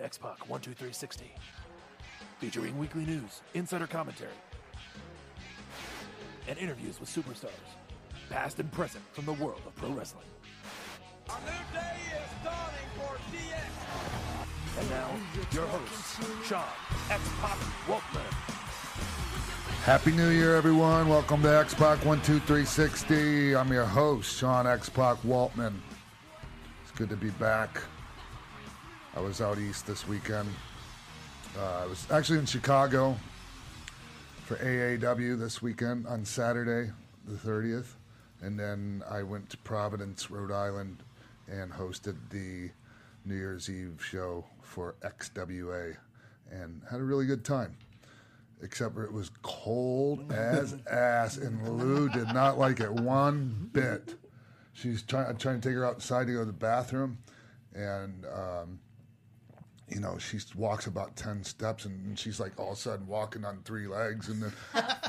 X Pac 12360, featuring weekly news, insider commentary, and interviews with superstars, past and present, from the world of pro wrestling. A new day is dawning for DX. And now, your host, Sean X Pac Waltman. Happy New Year, everyone! Welcome to X Pac 12360. I'm your host, Sean X Pac Waltman. It's good to be back. I was out east this weekend. I was actually in Chicago for AAW this weekend on Saturday, the 30th. And then I went to Providence, Rhode Island, and hosted the New Year's Eve show for XWA and had a really good time. Except for it was cold as ass, and Lou did not like it one bit. I'm trying to take her outside to go to the bathroom, and you know, she walks about 10 steps, and she's like all of a sudden walking on three legs, and then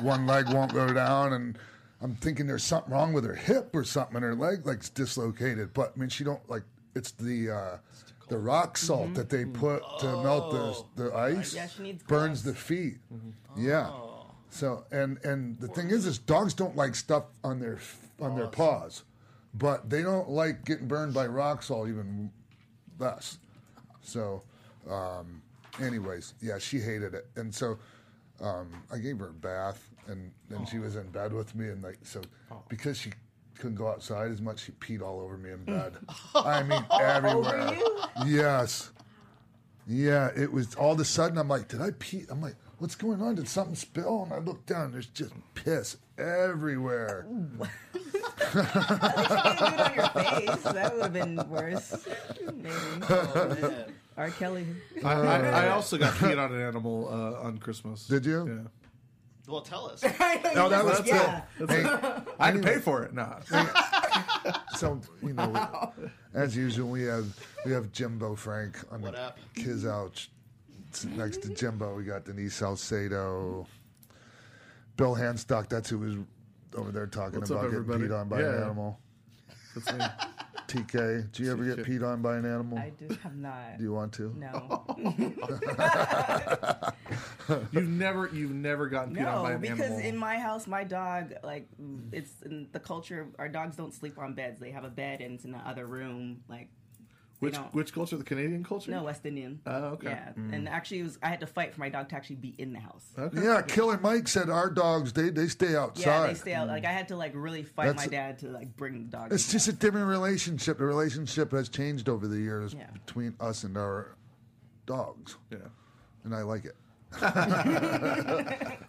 one leg won't go down, and I'm thinking there's something wrong with her hip or something, and her leg like's dislocated. But I mean, she don't like it's the rock salt that they put to melt the ice. Yeah, she needs burns the feet. Yeah. So and the thing is dogs don't like stuff on their paws, but they don't like getting burned by rock salt even less. So. Anyways, yeah, she hated it, and so I gave her a bath, and then she was in bed with me, and like so because she couldn't go outside as much, she peed all over me in bed. I mean, everywhere. Yes, yeah. It was all of a sudden. I'm like, did I pee? I'm like, what's going on? Did something spill? And I looked down. And there's just piss everywhere. At least you didn't do it on your face. That would have been worse. Maybe. Oh, man. R. Kelly. I also got peed on an animal on Christmas. Did you? Yeah. Well, tell us. No, that's it. Hey, I didn't pay for it. No. So you know, as usual, we have Jimbo Frank on the kids ouch. Next to Jimbo, we got Denise Salcedo, Bill Hanstock. That's who was over there talking about getting peed on by an animal. That's me. TK, do you ever get peed on by an animal? I have not. Do you want to? No. You've never gotten peed on by an animal? No, because in my house, my dog, like, it's in the culture, our dogs don't sleep on beds. They have a bed and it's in the other room, like. Which culture? The Canadian culture? No, West Indian. Oh, okay. Yeah, and actually, I had to fight for my dog to actually be in the house. Okay. Yeah, Killer Mike said our dogs they stay outside. Yeah, they stay out. Like I had to like really fight my dad to like bring the dog. It's just a different relationship. The relationship has changed over the years between us and our dogs. Yeah, and I like it.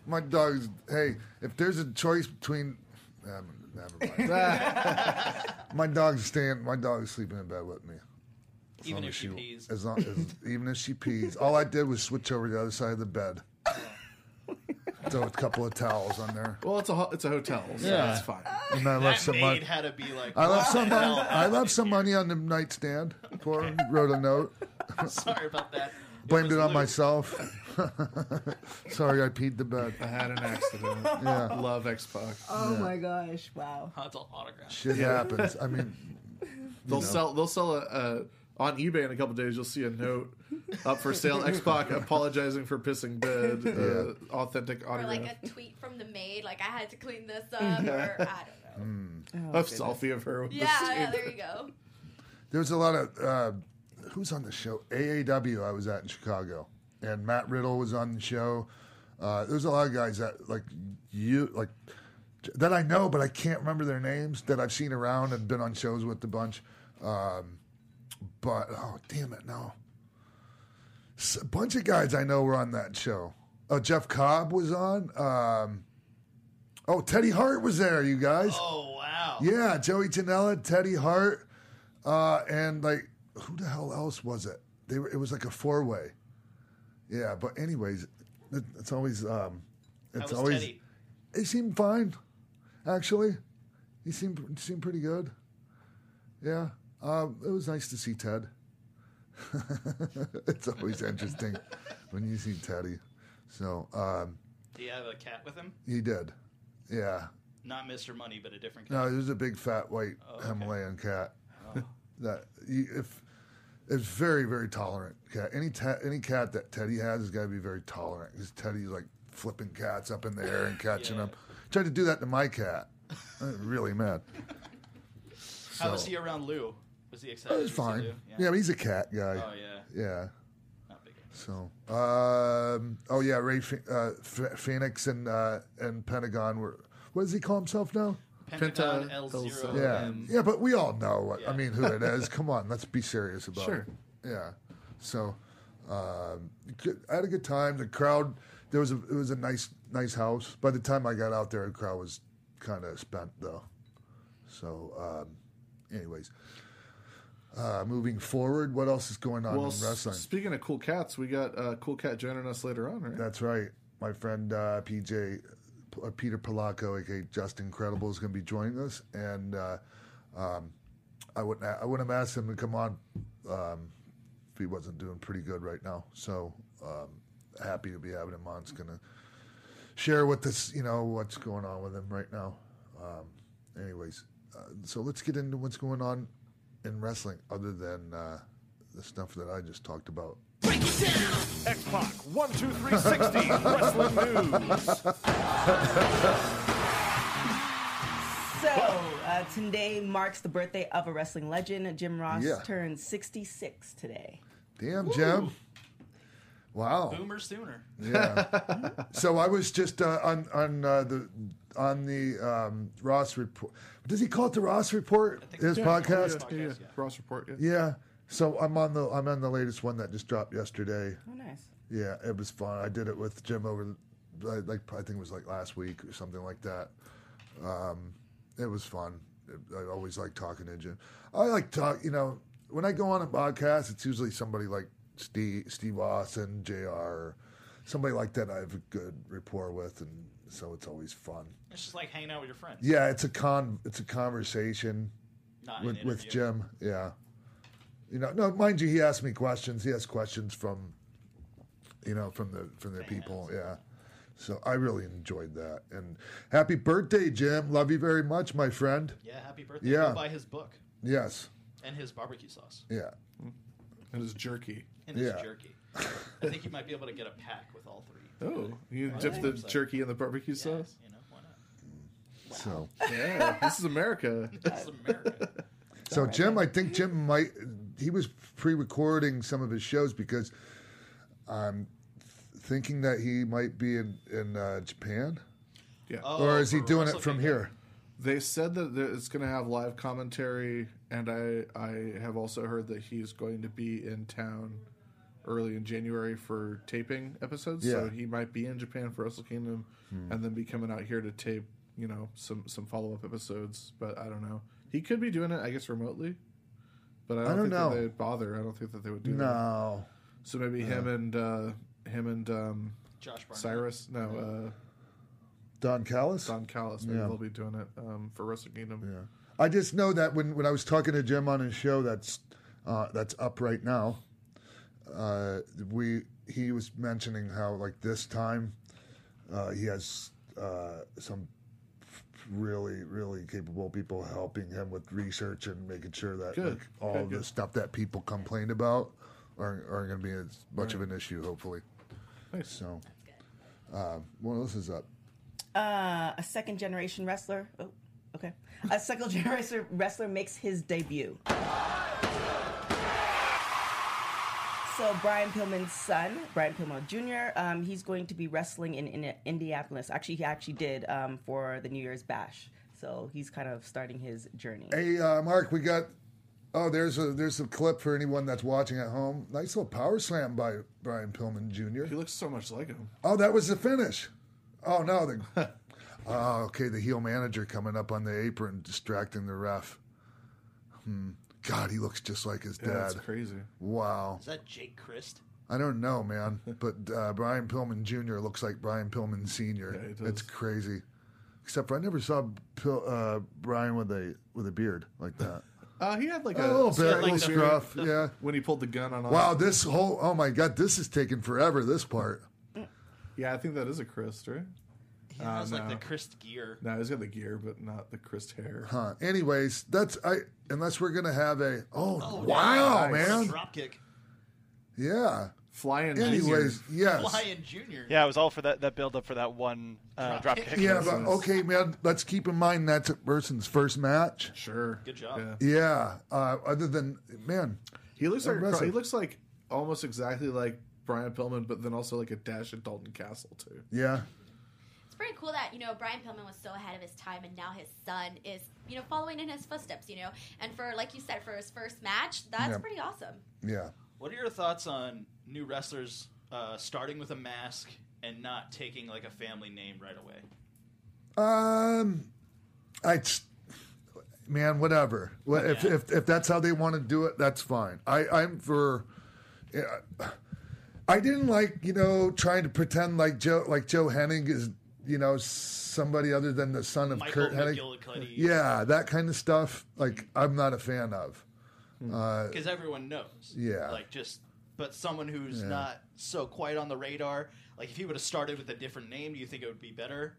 My dogs. Hey, if there's a choice between. Never mind. My dog's sleeping in bed with me. Even if she pees. Even if she pees. All I did was switch over to the other side of the bed. Throw a couple of towels on there. Well, it's a hotel, so it's fine. And I left some money. Had to be like, I left some money on the nightstand for him. Wrote a note. Sorry about that. Blamed it on myself. Sorry, I peed the bed. I had an accident. Yeah. Love X-Pac. Oh, my gosh. Wow. That's an autograph. Shit happens. I mean, they'll sell a on eBay in a couple days, you'll see a note up for sale. X-Pac apologizing for pissing bed. Authentic autograph. Or like a tweet from the maid, like I had to clean this up, or I don't know. A selfie of her. With there you go. There's a lot of who's on the show? AAW. I was at in Chicago, and Matt Riddle was on the show. There's a lot of guys that that I know, but I can't remember their names that I've seen around and been on shows with a bunch. But, oh, damn it, no. A bunch of guys I know were on that show. Jeff Cobb was on. Oh, Teddy Hart was there, you guys. Oh, wow. Yeah, Joey Janela, Teddy Hart, and like who the hell else was it? It was like a four-way. Yeah, but anyways, it's always. Teddy? He seemed fine, actually. He seemed pretty good. Yeah, it was nice to see Ted. It's always interesting when you see Teddy. So, do you have a cat with him? He did. Yeah. Not Mr. Money, but a different cat. No, it was a big fat white Himalayan cat. Oh. It's very, very tolerant cat. Any cat that Teddy has has got to be very tolerant because Teddy's like flipping cats up in the air and catching them. Tried to do that to my cat. I was really mad. How was he around Lou? Was he excited? It was fine. Yeah, but he's a cat guy. Oh, yeah. Yeah. Not big. So, Ray Phoenix and Pentagon were. What does he call himself now? Pentagon L0. Yeah, but we all know who it is. Come on, let's be serious about it. Sure. Yeah. So, I had a good time. The crowd. It was a nice house. By the time I got out there, the crowd was kind of spent though. So, anyways. Moving forward, what else is going on in wrestling? Speaking of cool cats, we got Cool Cat joining us later on, right? That's right. My friend Peter Polacco, aka Just Incredible, is going to be joining us, and I wouldn't have asked him to come on if he wasn't doing pretty good right now. So happy to be having him on. He's going to share with us, what's going on with him right now. So let's get into what's going on in wrestling, other than the stuff that I just talked about. Break it down! X Pac 12360 Wrestling News. So today marks the birthday of a wrestling legend. Jim Ross turned 66 today. Damn, woo. Jim! Wow. Boomer sooner. Yeah. So I was just on the Ross Report. Does he call it the Ross Report? His podcast? Yeah. Ross Report. Yeah. So I'm on the latest one that just dropped yesterday. Oh, nice. Yeah, it was fun. I did it with Jim over, I think it was like last week or something like that. It was fun. I always like talking to Jim. I like talk. When I go on a podcast, it's usually somebody like Steve Austin, JR, somebody like that I have a good rapport with, and so it's always fun. It's just like hanging out with your friends. Yeah, it's a conversation with Jim. Yeah. No, mind you, he asked me questions. He has questions from the people. Yeah. So I really enjoyed that. And happy birthday, Jim. Love you very much, my friend. Yeah, happy birthday. Yeah. Go buy his book. Yes. And his barbecue sauce. Yeah. And his jerky. I think you might be able to get a pack with all three. Oh, you dip the jerky in the barbecue sauce? Why not? Wow. So, yeah, this is America. So, Jim, I think Jim he was pre-recording some of his shows because I'm thinking that he might be in Japan. Yeah. Or is he doing it from here? They said that it's going to have live commentary, and I have also heard that he's going to be in town early in January for taping episodes. Yeah. So he might be in Japan for Wrestle Kingdom, and then be coming out here to tape, some follow-up episodes. But I don't know. He could be doing it, I guess, remotely. But I don't think that they'd bother. I don't think that they would do that. No. So maybe him and Josh Barnett. Cyrus. No. Yeah. Don Callis. Maybe they'll be doing it for Wrestle Kingdom. Yeah. I just know that when I was talking to Jim on his show that's up right now, he was mentioning how like this time he has some really, really capable people helping him with research and making sure that the stuff that people complained about aren't going to be as much of an issue, hopefully. Nice. So what else is up? A second generation wrestler makes his debut. So Brian Pillman's son, Brian Pillman Jr., he's going to be wrestling in Indianapolis. Actually, he did for the New Year's Bash. So he's kind of starting his journey. Hey, Mark, we got... Oh, there's a clip for anyone that's watching at home. Nice little power slam by Brian Pillman Jr. He looks so much like him. Oh, that was the finish. Oh, no. Oh, okay, the heel manager coming up on the apron, distracting the ref. God, he looks just like his dad. That's crazy. Wow. Is that Jake Christ? I don't know, man. But Brian Pillman Jr. looks like Brian Pillman Sr. Yeah, he does. It's crazy. Except for I never saw Brian with a beard like that. He had like a little bit, like a little scruff. Yeah. When he pulled the gun on. Wow, this whole, oh my God, this is taking forever, this part. Yeah, I think that is a Christ, right? He has like the Christ gear. No, he's got the gear, but not the Christ hair. Huh. Anyways, unless we're gonna have a wow, nice. Man, drop kick. Yeah, flying. Anyways, Junior. Yes, flying Junior. Yeah, it was all for that build up for that one drop kick. Yeah, but okay, man. Let's keep in mind that's a person's first match. Sure, good job. Yeah. Other than he looks impressive. He looks like almost exactly like Brian Pillman, but then also like a dash at Dalton Castle too. Yeah. Pretty cool that, Brian Pillman was so ahead of his time, and now his son is, following in his footsteps, And for, like you said, for his first match, that's pretty awesome. Yeah. What are your thoughts on new wrestlers starting with a mask and not taking, like, a family name right away? Whatever. Well, yeah. If that's how they want to do it, that's fine. I'm for... I didn't like, trying to pretend like Joe Hennig is... somebody other than the son of Kurt Hennig. Yeah, that kind of stuff. Like, I'm not a fan of. Because everyone knows. Yeah. But someone who's not so quite on the radar. Like, if he would have started with a different name, do you think it would be better?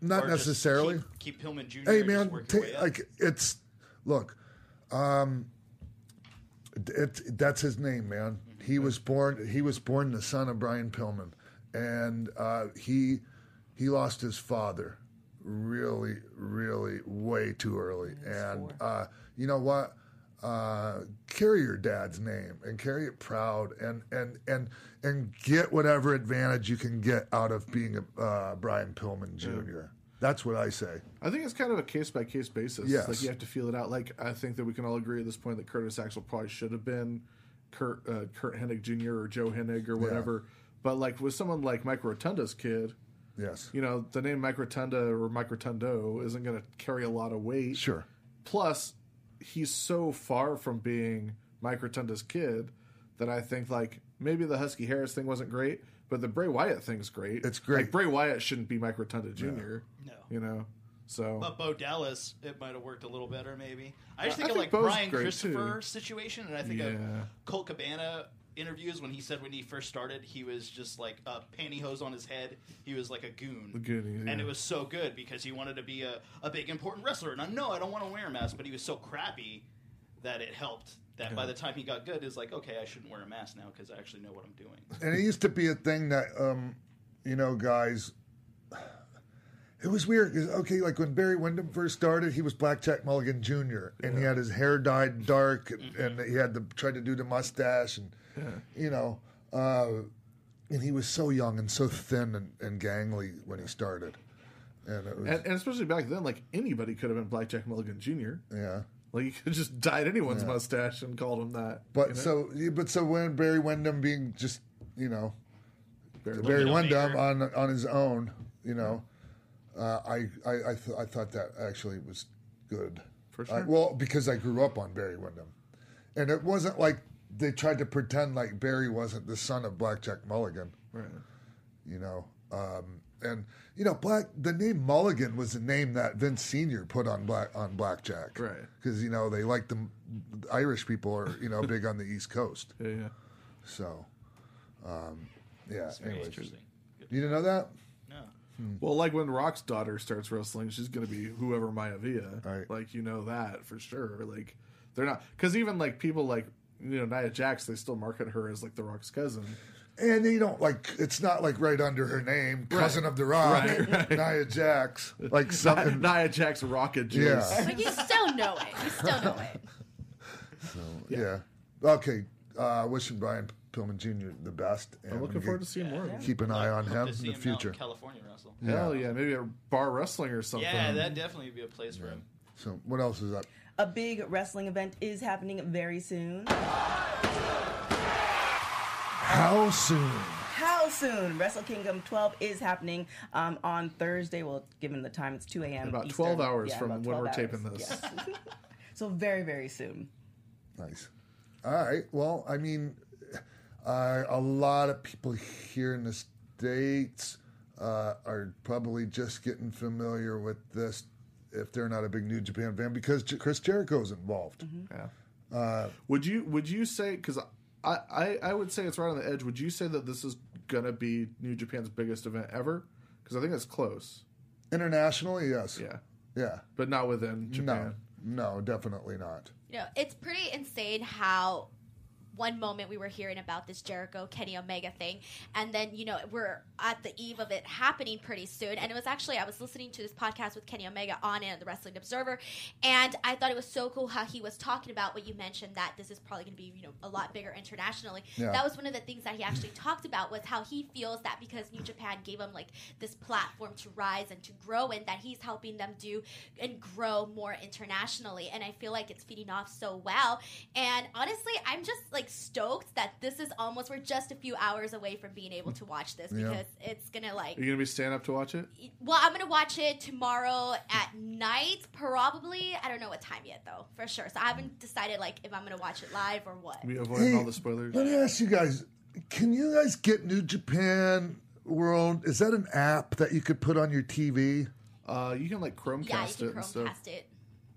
Not necessarily. Keep Pillman Jr. Hey, man, that's his name, man. Mm-hmm. He was born the son of Brian Pillman. And he lost his father really, really way too early. And you know what? Carry your dad's name and carry it proud and get whatever advantage you can get out of being a Brian Pillman Jr. Yeah. That's what I say. I think it's kind of a case-by-case basis. Yes. Like, you have to feel it out. Like, I think that we can all agree at this point that Curtis Axel probably should have been Kurt Hennig Jr. or Joe Hennig or whatever. Yeah. But, like, with someone like Mike Rotunda's kid... Yes. The name Mike Rotunda or Mike Rotundo isn't going to carry a lot of weight. Sure. Plus, he's so far from being Mike Rotunda's kid that I think, like, maybe the Husky Harris thing wasn't great, but the Bray Wyatt thing's great. It's great. Like, Bray Wyatt shouldn't be Mike Rotunda Jr. No. So. But Bo Dallas, it might have worked a little better, maybe. I just think of, like, Bo's Brian Christopher situation, and I think of Colt Cabana interviews when he said when he first started he was just like a pantyhose on his head. He was like a goon. And it was so good because he wanted to be a big important wrestler. And I don't want to wear a mask, but he was so crappy that it helped. That by the time he got good, it's like, okay, I shouldn't wear a mask now because I actually know what I'm doing. And it used to be a thing that, guys, it was weird. 'Cause, like when Barry Windham first started, he was Blackjack Mulligan Jr. And he had his hair dyed dark and he had tried to do the mustache and... Yeah. And he was so young and so thin and gangly when he started. And, it was... and especially back then, like, anybody could have been Blackjack Mulligan Jr. Yeah. Like, you could have just dyed anyone's mustache and called him that. But so when Barry Windham being just, Barry Windham on his own, I thought that actually was good. For sure. Because I grew up on Barry Windham. And it wasn't like they tried to pretend like Barry wasn't the son of Blackjack Mulligan, right? The name Mulligan was the name that Vince Sr. put on Blackjack, right? Because they like the Irish people are big on the East Coast, So, Anyways, interesting. You didn't know that? No. Well, like when Rock's daughter starts wrestling, she's gonna be whoever Maia Villa, right? Like that for sure. Like they're not because even like people like. Nia Jax, they still market her as like The Rock's cousin, and they don't like. It's not like right under her name, cousin of The Rock, right. Nia Jax, like something. Nia Jax Rocket Juice. Yeah. But you still know it. So okay. Wishing Brian Pillman Jr. the best. And I'm looking forward to seeing more. Keep an eye on him in the future. California wrestle. Yeah. Hell yeah, maybe a bar wrestling or something. Yeah, that'd definitely be a place for him. So what else is up? A big wrestling event is happening very soon. How soon? How how soon. Wrestle Kingdom 12 is happening on Thursday. Well, given the time, it's 2 a.m. About Eastern. 12 hours from when we're taping this. Yeah. So very, very soon. Nice. All right. Well, I mean, a lot of people here in the States are probably just getting familiar with this if they're not a big New Japan fan because Chris Jericho's involved. Mm-hmm. Yeah. Would you say, because I would say it's right on the edge, would you say that this is going to be New Japan's biggest event ever? Because I think it's close. Internationally, yes. Yeah. Yeah. But not within Japan. No, definitely not. You know, it's pretty insane how one moment we were hearing about this Jericho Kenny Omega thing, and then, you know, we're at the eve of it happening pretty soon. And it was actually, I was listening to this podcast with Kenny Omega on it at the Wrestling Observer, and I thought it was so cool how he was talking about what you mentioned, that this is probably going to be, you know, a lot bigger internationally. Yeah. That was one of the things that he actually talked about, was how he feels that because New Japan gave him like this platform to rise and to grow in, that he's helping them do and grow more internationally. And I feel like it's feeding off so well. And honestly, I'm just like stoked that this is almost, we're just a few hours away from being able to watch this, because it's gonna like... Are you gonna be staying up to watch it? Well, I'm gonna watch it tomorrow at night, probably. I don't know what time yet, though, for sure. So I haven't decided like if I'm gonna watch it live or what. We avoid all the spoilers. Let me ask you guys, can you guys get New Japan World? Is that an app that you could put on your TV? You can like Chromecast it and stuff. Yeah, you can Chromecast it.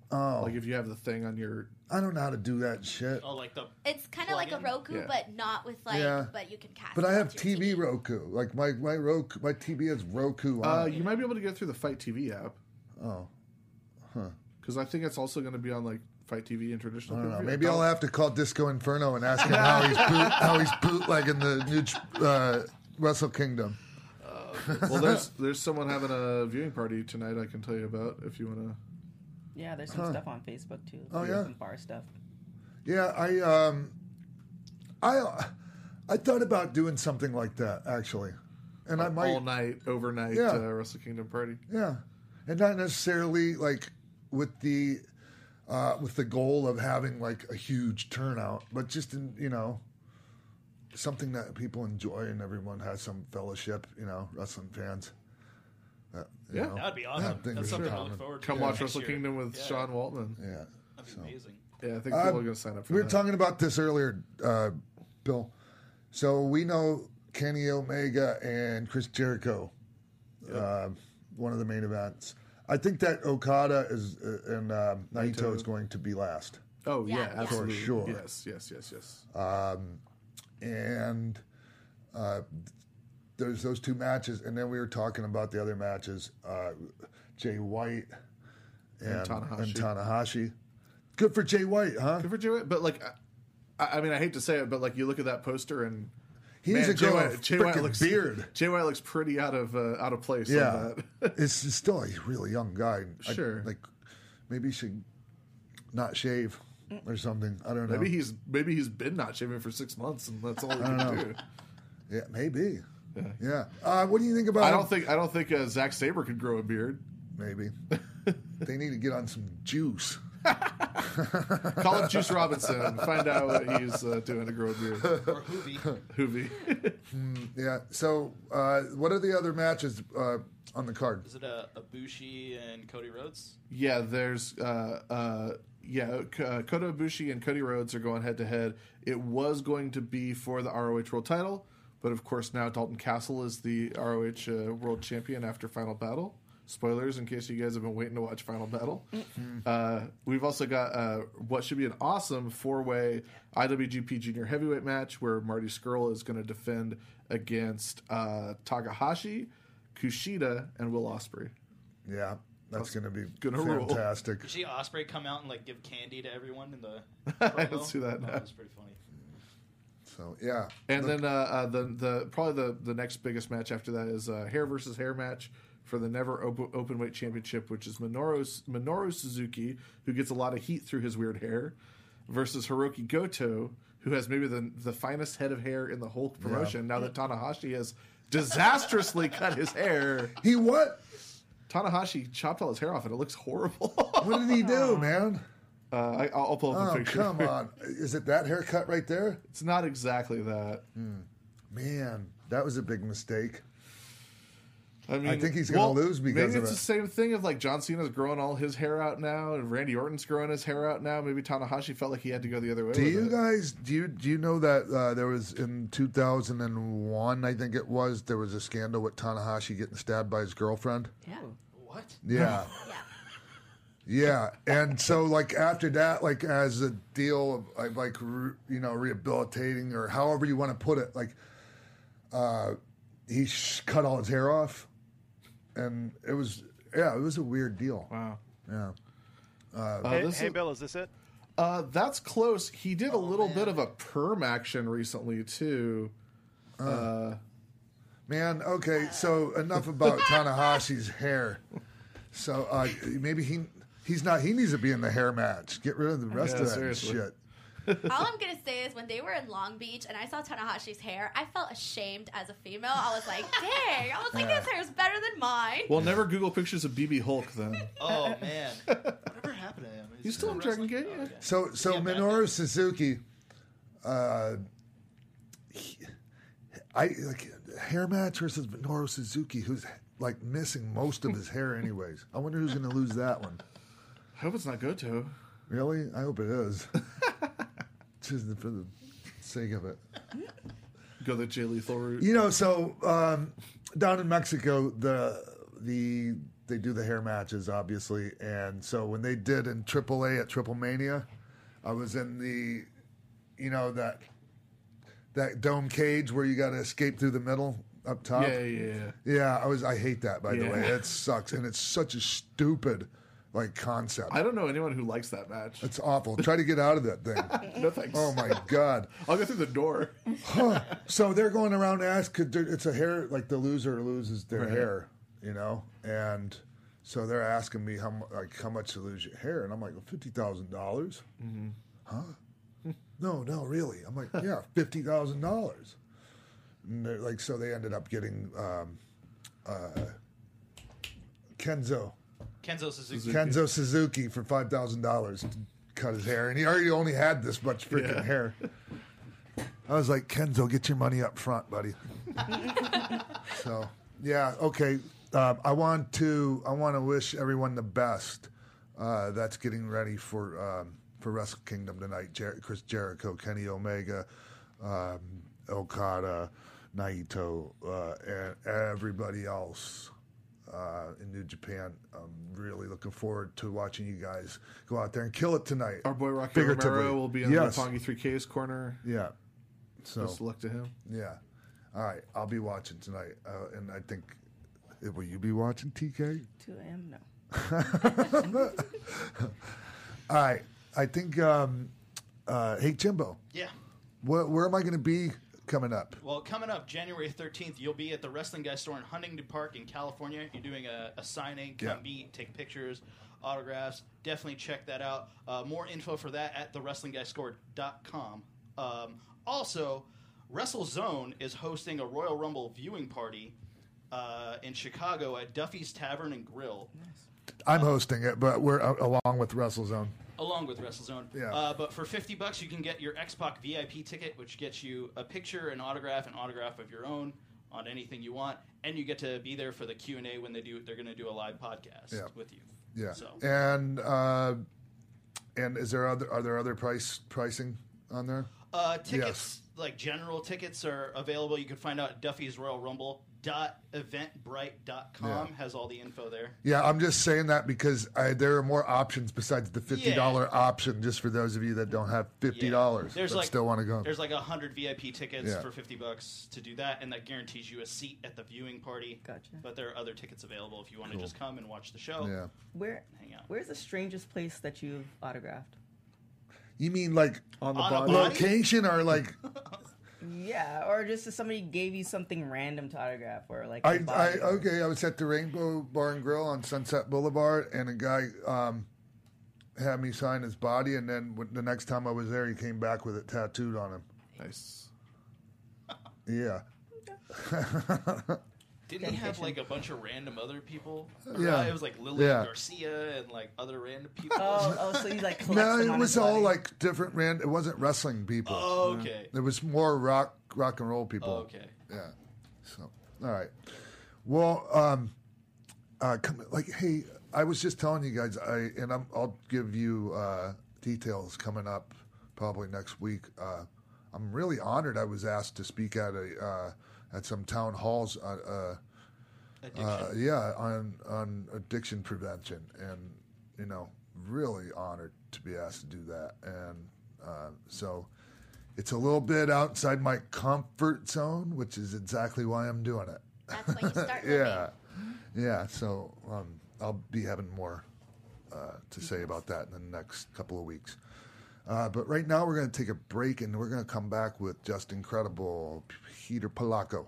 Oh. Like if you have the thing on your... I don't know how to do that shit. Oh, like the... It's kind of like a Roku, but not with like... Yeah. But you can cast. But I have TV Roku. Like my Roku, my TV has Roku on. You might be able to get through the Fight TV app. Oh. Huh. Because I think it's also going to be on like Fight TV and traditional. I don't know. Maybe I'll have to call Disco Inferno and ask him how he's bootlegging the new Wrestle Kingdom. Well, there's someone having a viewing party tonight I can tell you about if you want to... Yeah, there's some stuff on Facebook too. Oh, yeah? Some bar stuff. Yeah, I thought about doing something like that actually, and I might all night, overnight Wrestle Kingdom party. Yeah, and not necessarily like with the goal of having like a huge turnout, but just in, you know, something that people enjoy and everyone has some fellowship, you know, wrestling fans. That would be awesome. That's something I look forward to. Come watch Wrestle Kingdom with Sean Waltman. Yeah. That'd be amazing. Yeah, I think people are going to sign up for that. We were talking about this earlier, Bill. So we know Kenny Omega and Chris Jericho, one of the main events. I think that Okada is and Naito is going to be last. Oh, yeah, absolutely. For sure. Yes. There's those two matches, and then we were talking about the other matches, Jay White and Tanahashi. Good for Jay White, huh? Good for Jay White, but like, I mean, I hate to say it, but like, you look at that poster and he's a Jay White looks beard. Jay White looks pretty out of place. Yeah, like that. It's still a really young guy. Sure, maybe he should not shave or something. I don't know. Maybe he's been not shaving for 6 months, and that's all he can do. Yeah, maybe. Yeah. What do you think about? I don't think Zack Sabre could grow a beard. Maybe they need to get on some juice. Call up Juice Robinson and find out what he's doing to grow a beard. Or Hoovy. Yeah. So, what are the other matches on the card? Is it Ibushi and Cody Rhodes? Yeah. There's Kota Ibushi and Cody Rhodes are going head to head. It was going to be for the ROH World Title. But, of course, now Dalton Castle is the ROH world champion after Final Battle. Spoilers, in case you guys have been waiting to watch Final Battle. Mm-hmm. We've also got what should be an awesome four-way IWGP Junior Heavyweight match where Marty Scurll is going to defend against Takahashi, Kushida, and Will Ospreay. Yeah, that's going to be fantastic. Did you see Ospreay come out and like give candy to everyone in the promo? I don't see that. That was pretty funny. So yeah, and then the next biggest match after that is a hair versus hair match for the Never Openweight Championship, which is Minoru Suzuki, who gets a lot of heat through his weird hair, versus Hiroki Goto, who has maybe the finest head of hair in the whole promotion. Yeah. Now that Tanahashi has disastrously cut his hair, he what? Tanahashi chopped all his hair off, and it looks horrible. What did he do, man? I'll pull up a picture. Come on. Is it that haircut right there? It's not exactly that. Man. That was a big mistake. I mean, I think he's going to lose because maybe it's the same thing of like John Cena's growing all his hair out now, and Randy Orton's growing his hair out now. Maybe Tanahashi felt like he had to go the other way. Do you know that there was in 2001, I think it was, there was a scandal with Tanahashi getting stabbed by his girlfriend? Yeah. What? Yeah. Yeah, and so like after that, like as a deal of like rehabilitating or however you want to put it, like he cut all his hair off, and it was a weird deal. Wow. Yeah. Hey, Bill, is this it? That's close. He did a little bit of a perm action recently too. Man, okay, so enough about Tanahashi's hair. So maybe he's not. He needs to be in the hair match. Get rid of the rest of that shit. All I'm going to say is when they were in Long Beach and I saw Tanahashi's hair, I felt ashamed as a female. I was like, dang. I was like, his hair's better than mine. Well, never Google pictures of BB Hulk then. Oh, man. Whatever happened to him? He's still in Dragon Gate? Yeah. So Minoru Suzuki, hair match versus Minoru Suzuki, who's like missing most of his hair anyways. I wonder who's going to lose that one. I hope it's not Goto. Really? I hope it is. Just for the sake of it. Go the Jay Lethal route. You know, so down in Mexico, they do the hair matches, obviously. And so when they did in AAA at Triple Mania, I was in the, that dome cage where you got to escape through the middle up top. Yeah, I hate that, by the way. It sucks. And it's such a stupid concept. I don't know anyone who likes that match. It's awful. Try to get out of that thing. No thanks. Oh my God. I'll go through the door. So they're going around and ask, it's a hair, like the loser loses their hair, and so they're asking me how much to lose your hair, and I'm like, $50,000? Mm-hmm. Huh? No, really? I'm like, yeah, $50,000. And they're like, so they ended up getting Kenzo Suzuki for $5,000 to cut his hair, and he already only had this much freaking hair. I was like, Kenzo, get your money up front, buddy. So yeah, okay. I want to wish everyone the best. That's getting ready for Wrestle Kingdom tonight. Chris Jericho, Kenny Omega, Okada, Naito, and everybody else. In New Japan. I'm really looking forward to watching you guys go out there and kill it tonight. Our boy Rocky Romero will be in the Pongy 3K's corner. Yeah. So best of luck to him. Yeah. All right. I'll be watching tonight. And I think, will you be watching, TK? 2 a.m.? No. All right. I think, hey, Jimbo. Yeah. Where am I going to be? Coming up. Well, coming up January 13th, you'll be at the Wrestling Guy Store in Huntington Park in California. You're doing a signing, come meet, take pictures, autographs. Definitely check that out. More info for that at thewrestlingguyStore.com. Also, Wrestle Zone is hosting a Royal Rumble viewing party in Chicago at Duffy's Tavern and Grill. Nice. I'm hosting it, but we're along with Wrestle Zone. Yeah. But for $50, you can get your X Pac VIP ticket, which gets you a picture, an autograph of your own on anything you want, and you get to be there for the Q&A when they're going to do a live podcast with you. Yeah. So. And are there other pricing on there? Tickets like general tickets are available. You can find out at Duffy's Royal Rumble. .eventbrite.com has all the info there. Yeah, I'm just saying that because there are more options besides the $50 option, just for those of you that don't have $50 but still want to go. There's 100 VIP tickets for $50 to do that, and that guarantees you a seat at the viewing party. Gotcha. But there are other tickets available if you want to just come and watch the show. Yeah. Hang out. Where's the strangest place that you've autographed? You mean on the location or ? Yeah, or just if somebody gave you something random to autograph, or I was at the Rainbow Bar and Grill on Sunset Boulevard, and a guy had me sign his body, and then the next time I was there, he came back with it tattooed on him. Nice. Yeah. Didn't he have a bunch of random other people? Yeah, it was Lily Garcia and other random people. Oh, so he's no, it was all different random. It wasn't wrestling people. Oh, okay. There was more rock and roll people. Oh, okay. Yeah. So, all right. Well, hey, I was just telling you guys, I'll give you details coming up probably next week. I'm really honored. I was asked to speak at some town halls on addiction prevention, and really honored to be asked to do that. And so it's a little bit outside my comfort zone, which is exactly why I'm doing it. That's when you start living. Yeah. So I'll be having more to say about that in the next couple of weeks. But right now we're going to take a break, and we're going to come back with just incredible Peter Polacco.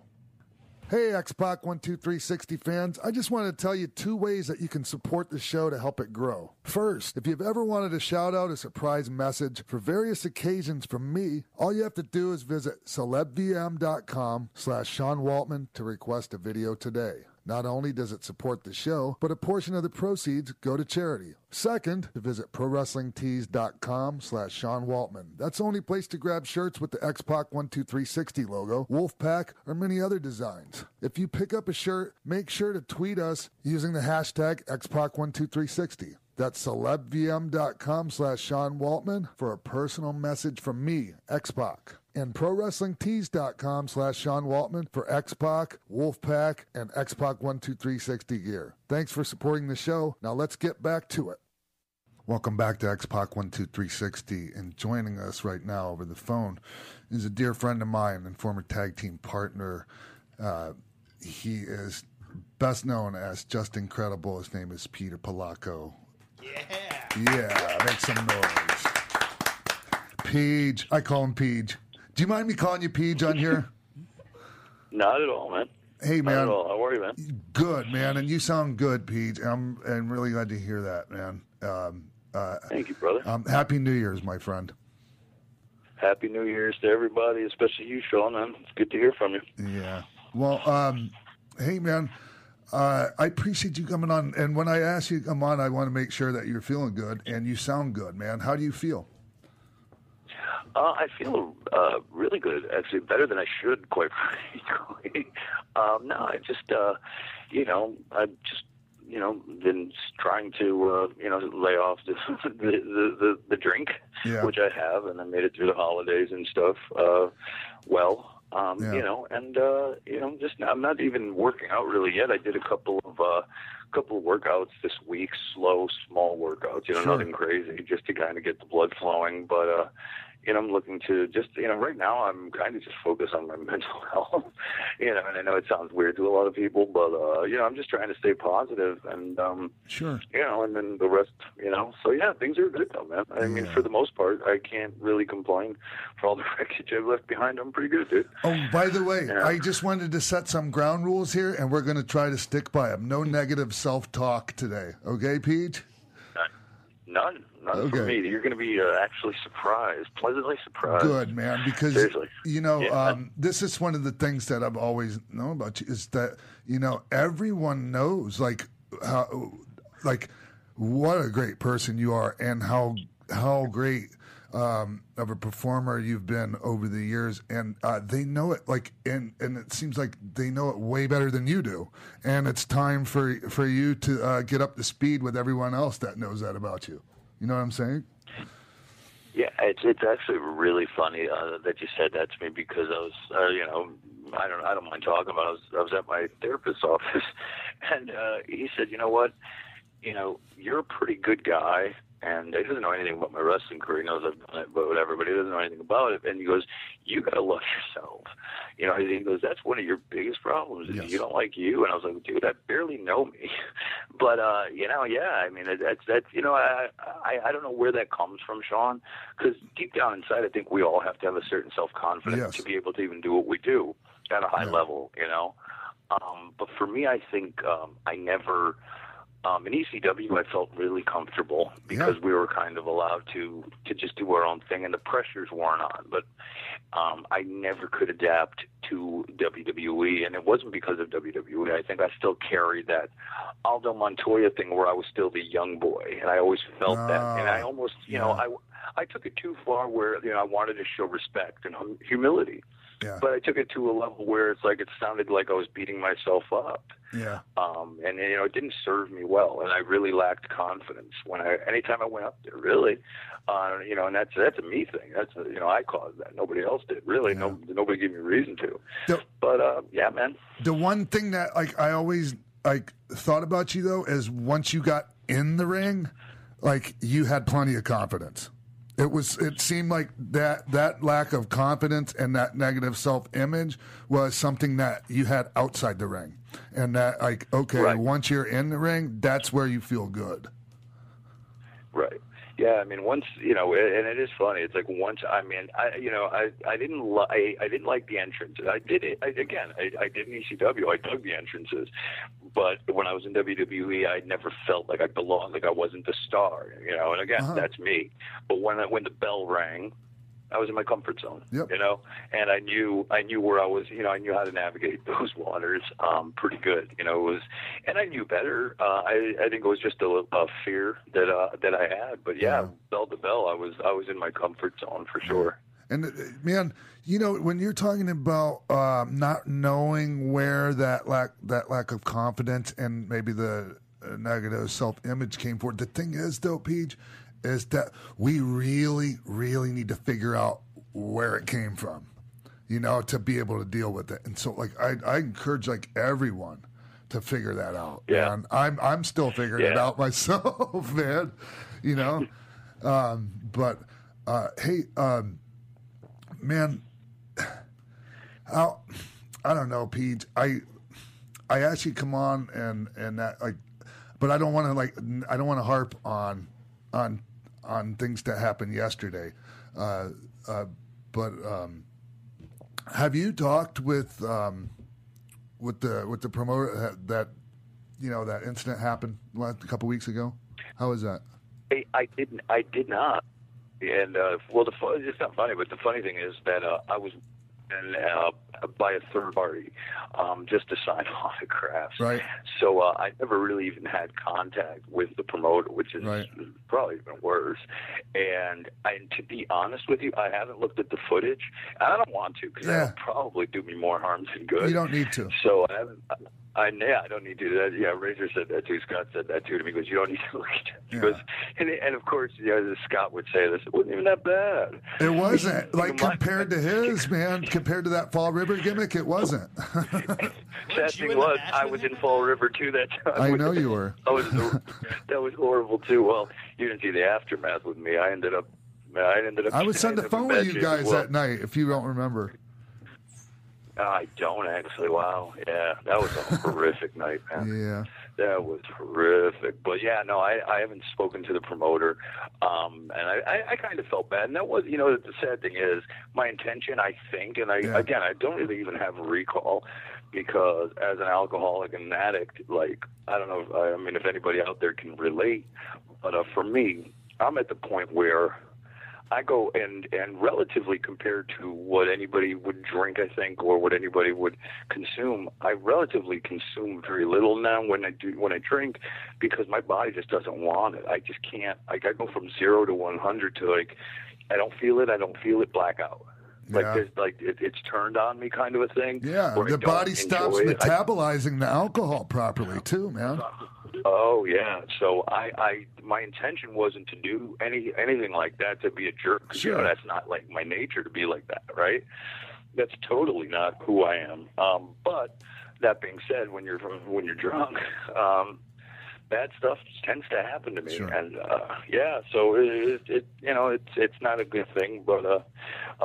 Hey, X Pac 12360 fans, I just wanted to tell you 2 ways that you can support the show to help it grow. First, if you've ever wanted a shout-out, a surprise message for various occasions from me, all you have to do is visit celebvm.com/Sean Waltman to request a video today. Not only does it support the show, but a portion of the proceeds go to charity. Second, visit ProWrestlingTees.com/Sean Waltman. That's the only place to grab shirts with the X Pac 12360 logo, Wolfpack, or many other designs. If you pick up a shirt, make sure to tweet us using the hashtag X Pac 12360. That's celebvm.com/Sean Waltman for a personal message from me, X Pac. And ProWrestlingTees.com/Sean Waltman for X Pac, Wolfpack, and X Pac 12360 gear. Thanks for supporting the show. Now let's get back to it. Welcome back to X Pac 12360. And joining us right now over the phone is a dear friend of mine and former tag team partner. He is best known as Just Incredible. His name is Peter Polacco. Yeah, make some noise. Peej. I call him Peej. Do you mind me calling you Peej on here? Not at all, man. Hey, man. Not at all. How are you, man? Good, man. And you sound good, Peej. I'm really glad to hear that, man. Thank you, brother. Happy New Year's, my friend. Happy New Year's to everybody, especially you, Sean. It's good to hear from you. Yeah. Well, hey, man. I appreciate you coming on, and when I ask you to come on, I want to make sure that you're feeling good, and you sound good, man. How do you feel? I feel really good, actually, better than I should, quite frankly. I've just been trying to, lay off the drink, yeah, which I have, and I made it through the holidays and stuff well. I'm not even working out really yet. I did a couple of workouts this week, slow, small workouts, sure, nothing crazy, just to kind of get the blood flowing. But, I'm looking to just, right now I'm kind of just focused on my mental health, and I know it sounds weird to a lot of people, but, I'm just trying to stay positive and, sure, and then the rest, so yeah, things are good though, man. I mean, for the most part, I can't really complain for all the wreckage I've left behind. I'm pretty good, dude. Oh, by the way, yeah, I just wanted to set some ground rules here, and we're going to try to stick by them. No negative self-talk today. Okay, Pete? None. Not for me. You're going to be actually surprised, pleasantly surprised. Good, man, because, this is one of the things that I've always known about you is that, everyone knows, like what a great person you are and how great of a performer you've been over the years. And they know it, and it seems like they know it way better than you do. And it's time for you to get up to speed with everyone else that knows that about you. You know what I'm saying? Yeah, it's actually really funny that you said that to me because I was, I don't mind talking about it. I was at my therapist's office, and he said, you know what, you're a pretty good guy, and he doesn't know anything about my wrestling career. He knows I've done it, but whatever, but he doesn't know anything about it. And he goes, you got to love yourself. He goes, that's one of your biggest problems. Yes. You don't like you. And I was like, dude, I barely know me. But, I don't know where that comes from, Sean, because deep down inside, I think we all have to have a certain self-confidence, yes, to be able to even do what we do at a high, yeah, level, But for me, I think I never... in ECW, I felt really comfortable because, yeah, we were kind of allowed to just do our own thing and the pressures weren't on. But I never could adapt to WWE, and it wasn't because of WWE. I think I still carried that Aldo Montoya thing where I was still the young boy, and I always felt that. And I almost, I took it too far where, I wanted to show respect and humility. Yeah. But I took it to a level where it's like it sounded like I was beating myself up. Yeah. And you know, it didn't serve me well, and I really lacked confidence when anytime I went up there. Really, you know, and that's a me thing. That's a, you know, I caused that. Nobody else did. Really, yeah. Nobody gave me a reason to. Yeah, man. The one thing that like I always like thought about you though is once you got in the ring, like you had plenty of confidence. It seemed like that lack of confidence and that negative self-image was something that you had outside the ring. And that, like, okay, right. Once you're in the ring, that's where you feel good. Right. Yeah, I mean, once, you know, and it is funny. It's like once, I mean, I didn't like the entrances. I did it. I did in ECW. I dug the entrances. But when I was in WWE, I never felt like I belonged, like I wasn't the star, you know. And again, that's me. But when the bell rang, I was in my comfort zone, yep. You know, and I knew where I was, you know, I knew how to navigate those waters pretty good, you know, and I knew better. I think it was just a fear that I had, but yeah, bell to bell, I was in my comfort zone for sure. And man, you know, when you're talking about not knowing where that lack of confidence and maybe the negative self-image came forward, the thing is though, Peach, is that we really, really need to figure out where it came from, you know, to be able to deal with it. And so, like, I encourage, like, everyone to figure that out. Yeah. And I'm still figuring it out myself, man, you know. Man, I don't know, Pete. I actually come on and that, like, but I don't want to harp on things that happened yesterday. But have you talked with the promoter that you know that incident happened a couple weeks ago? How is that? I did not. And well, it's not funny, but the funny thing is that I was by a third party just to sign autographs. Right. So I never really even had contact with the promoter, which is probably even worse. And to be honest with you, I haven't looked at the footage. I don't want to because that'll probably do me more harm than good. You don't need to. So I haven't. I don't need to do that. Yeah, Razor said that too. Scott said that too to me. He goes, you don't need to look at that. He goes, and of course, you know, Scott would say this, it wasn't even that bad. It wasn't. Like, compared to his, man, compared to that Fall River gimmick, it wasn't. Sad thing was, I was in Fall River too that time. I know you were. That was horrible too. Well, you didn't see the aftermath with me. I ended up. I was on the phone with you guys that night, if you don't remember. I don't actually. Wow. Yeah, that was a horrific night, man. Yeah, that was horrific. But yeah, no, I haven't spoken to the promoter, and I kind of felt bad. And that was, you know, the sad thing is my intention. I think, and again, I don't really even have a recall because as an alcoholic and an addict, like I don't know. I mean, if anybody out there can relate, but for me, I'm at the point where I go and relatively compared to what anybody would drink, I think, or what anybody would consume, I relatively consume very little now when I drink because my body just doesn't want it. I just can't. Like, I go from 0 to 100 to like, I don't feel it blackout. Like, there's, like it's turned on me kind of a thing. Yeah, the body stops metabolizing the alcohol properly too, man. Oh yeah. So my intention wasn't to do anything like that to be a jerk. Sure. You know, that's not like my nature to be like that, right? That's totally not who I am. But that being said, when you're drunk, bad stuff tends to happen to me, sure. And so it you know it's not a good thing, but a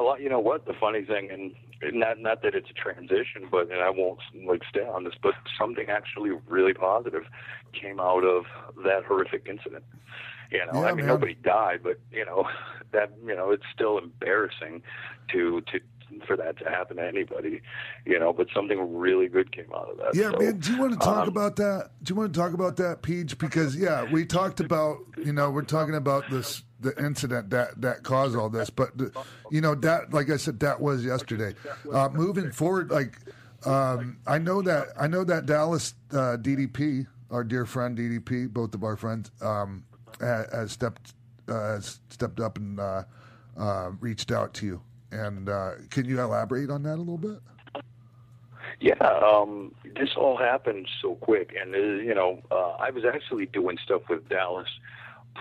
lot. You know what? The funny thing, and not that it's a transition, but and I won't like stay on this, but something actually really positive came out of that horrific incident. You know, yeah, I mean, man. Nobody died, but you know that you know it's still embarrassing to for that to happen to anybody, you know, but something really good came out of that. Yeah, so, man, do you want to talk about that? Do you want to talk about that, Peach? Because, yeah, we talked about, you know, we're talking about this, the incident that caused all this, but, you know, that, like I said, that was yesterday. Moving forward, like, I know that Dallas DDP, our dear friend DDP, both of our friends, has stepped up and reached out to you. And can you elaborate on that a little bit? Yeah, this all happened so quick. And, you know, I was actually doing stuff with Dallas